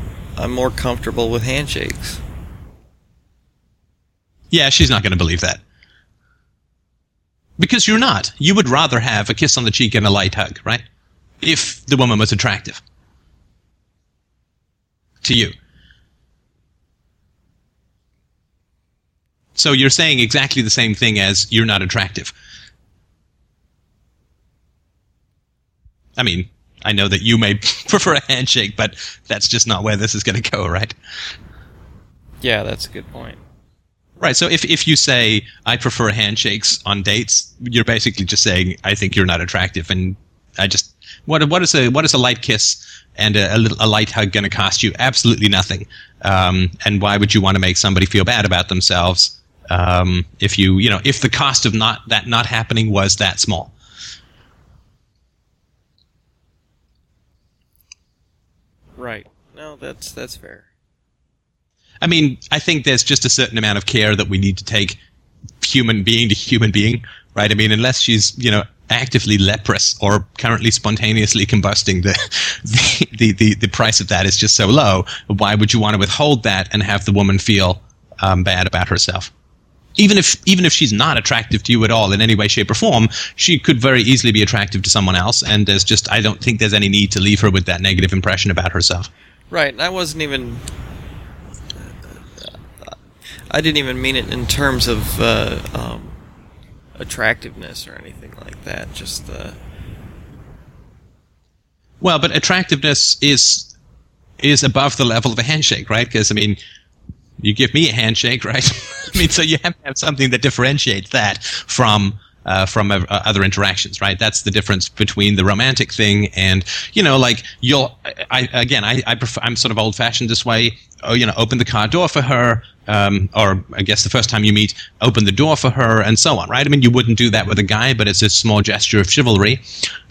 more comfortable with handshakes. Yeah, she's not going to believe that. Because you're not. You would rather have a kiss on the cheek and a light hug, right? If the woman was attractive to you. So you're saying exactly the same thing as you're not attractive. I mean, I know that you may prefer a handshake, but that's just not where this is going to go, right? Yeah, that's a good point. Right, so if you say, I prefer handshakes on dates, you're basically just saying, I think you're not attractive, and I just... What is a light kiss and a light hug going to cost you? Absolutely nothing. And why would you want to make somebody feel bad about themselves if the cost of not happening was that small? Right. No, that's fair. I mean, I think there's just a certain amount of care that we need to take human being to human being, right? I mean, unless she's, you know, actively leprous or currently spontaneously combusting, the price of that is just so low. Why would you want to withhold that and have the woman feel bad about herself? Even if she's not attractive to you at all in any way, shape, or form, she could very easily be attractive to someone else. And there's just, I don't think there's any need to leave her with that negative impression about herself. Right. I wasn't even. I didn't even mean it in terms of. Attractiveness or anything like that, just the... Well, but attractiveness is above the level of a handshake, right? Because, I mean, you give me a handshake, right? I mean, so you have to have something that differentiates that from other interactions, right? That's the difference between the romantic thing and, you know, like, I'm sort of old-fashioned this way. Oh, you know, open the car door for her, or I guess the first time you meet, open the door for her, and so on, right? I mean, you wouldn't do that with a guy, but it's a small gesture of chivalry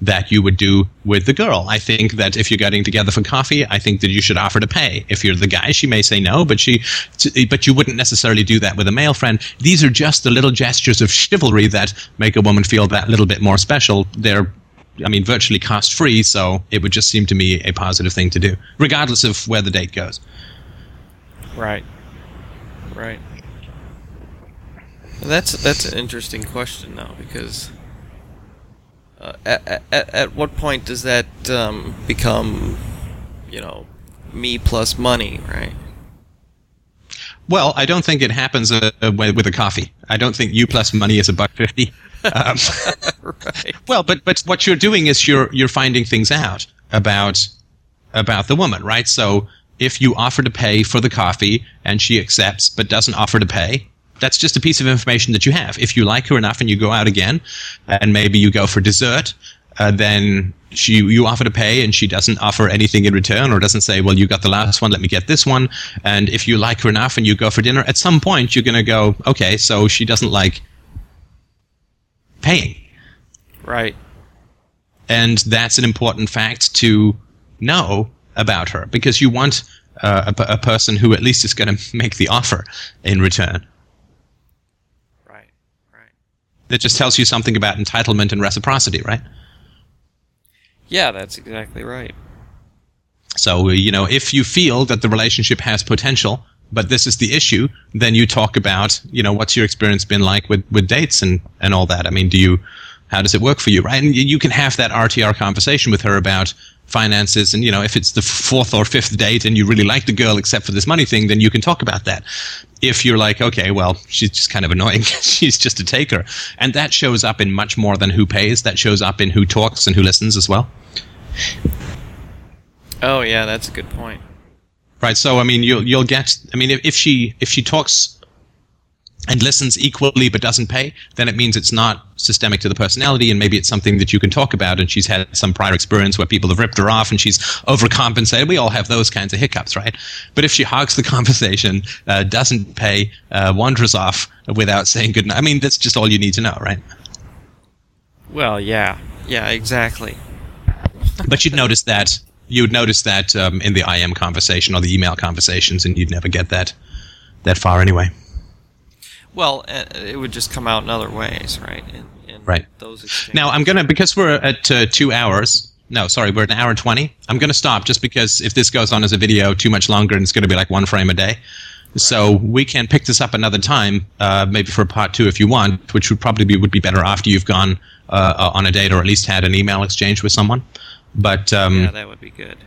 that you would do with the girl. I think that if you're getting together for coffee, I think that you should offer to pay. If you're the guy, she may say no, but you wouldn't necessarily do that with a male friend. These are just the little gestures of chivalry that make a woman feel that little bit more special. They're, I mean, virtually cost-free, so it would just seem to me a positive thing to do, regardless of where the date goes. Right. Right. Well, that's an interesting question, though, because at what point does that become, you know, me plus money, right? Well, I don't think it happens with a coffee. I don't think you plus money is $1.50. Right. Well, but what you're doing is you're finding things out about the woman, right? So if you offer to pay for the coffee and she accepts but doesn't offer to pay, that's just a piece of information that you have. If you like her enough and you go out again, and maybe you go for dessert, then you offer to pay and she doesn't offer anything in return or doesn't say, well, you got the last one, let me get this one. And if you like her enough and you go for dinner, at some point you're going to go, okay, so she doesn't like paying. Right. And that's an important fact to know about her, because you want a person who at least is going to make the offer in return. That just tells you something about entitlement and reciprocity, right? Yeah, that's exactly right. So, if you feel that the relationship has potential, but this is the issue, then you talk about, what's your experience been like with dates and all that? I mean, how does it work for you, right? And you can have that RTR conversation with her about finances, and, if it's the 4th or 5th date and you really like the girl except for this money thing, then you can talk about that. If you're like, okay, well, she's just kind of annoying, she's just a taker. And that shows up in much more than who pays. That shows up in who talks and who listens as well. Oh, yeah, that's a good point. Right, so, I mean, you'll get... I mean, if she talks and listens equally but doesn't pay, then it means it's not systemic to the personality, and maybe it's something that you can talk about, and she's had some prior experience where people have ripped her off and she's overcompensated. We all have those kinds of hiccups, right? But if she hogs the conversation, doesn't pay, wanders off without saying goodnight, I mean, that's just all you need to know, right? Well, yeah. Yeah, exactly. But you'd notice that in the IM conversation or the email conversations, and you'd never get that far anyway. Well, it would just come out in other ways, right? In right. Those exchanges. Now, because we're at 2 hours, no, sorry, we're at 1 hour and 20, I'm going to stop just because if this goes on as a video too much longer, and it's going to be like one frame a day. Right. So we can pick this up another time, maybe for part 2 if you want, which would be better after you've gone on a date or at least had an email exchange with someone. But yeah, that would be good.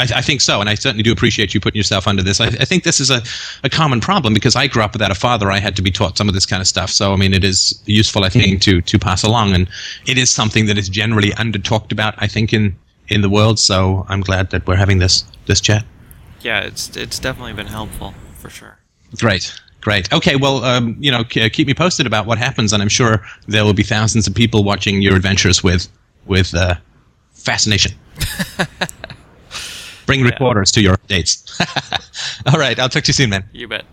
I think so, and I certainly do appreciate you putting yourself under this. I think this is a common problem, because I grew up without a father. I had to be taught some of this kind of stuff. So, I mean, it is useful, I think, to pass along, and it is something that is generally under-talked about, I think, in the world. So I'm glad that we're having this chat. Yeah, it's definitely been helpful, for sure. Great. Okay, well, keep me posted about what happens, and I'm sure there will be thousands of people watching your adventures with fascination. Bring reporters to your dates. All right, I'll talk to you soon, man. You bet.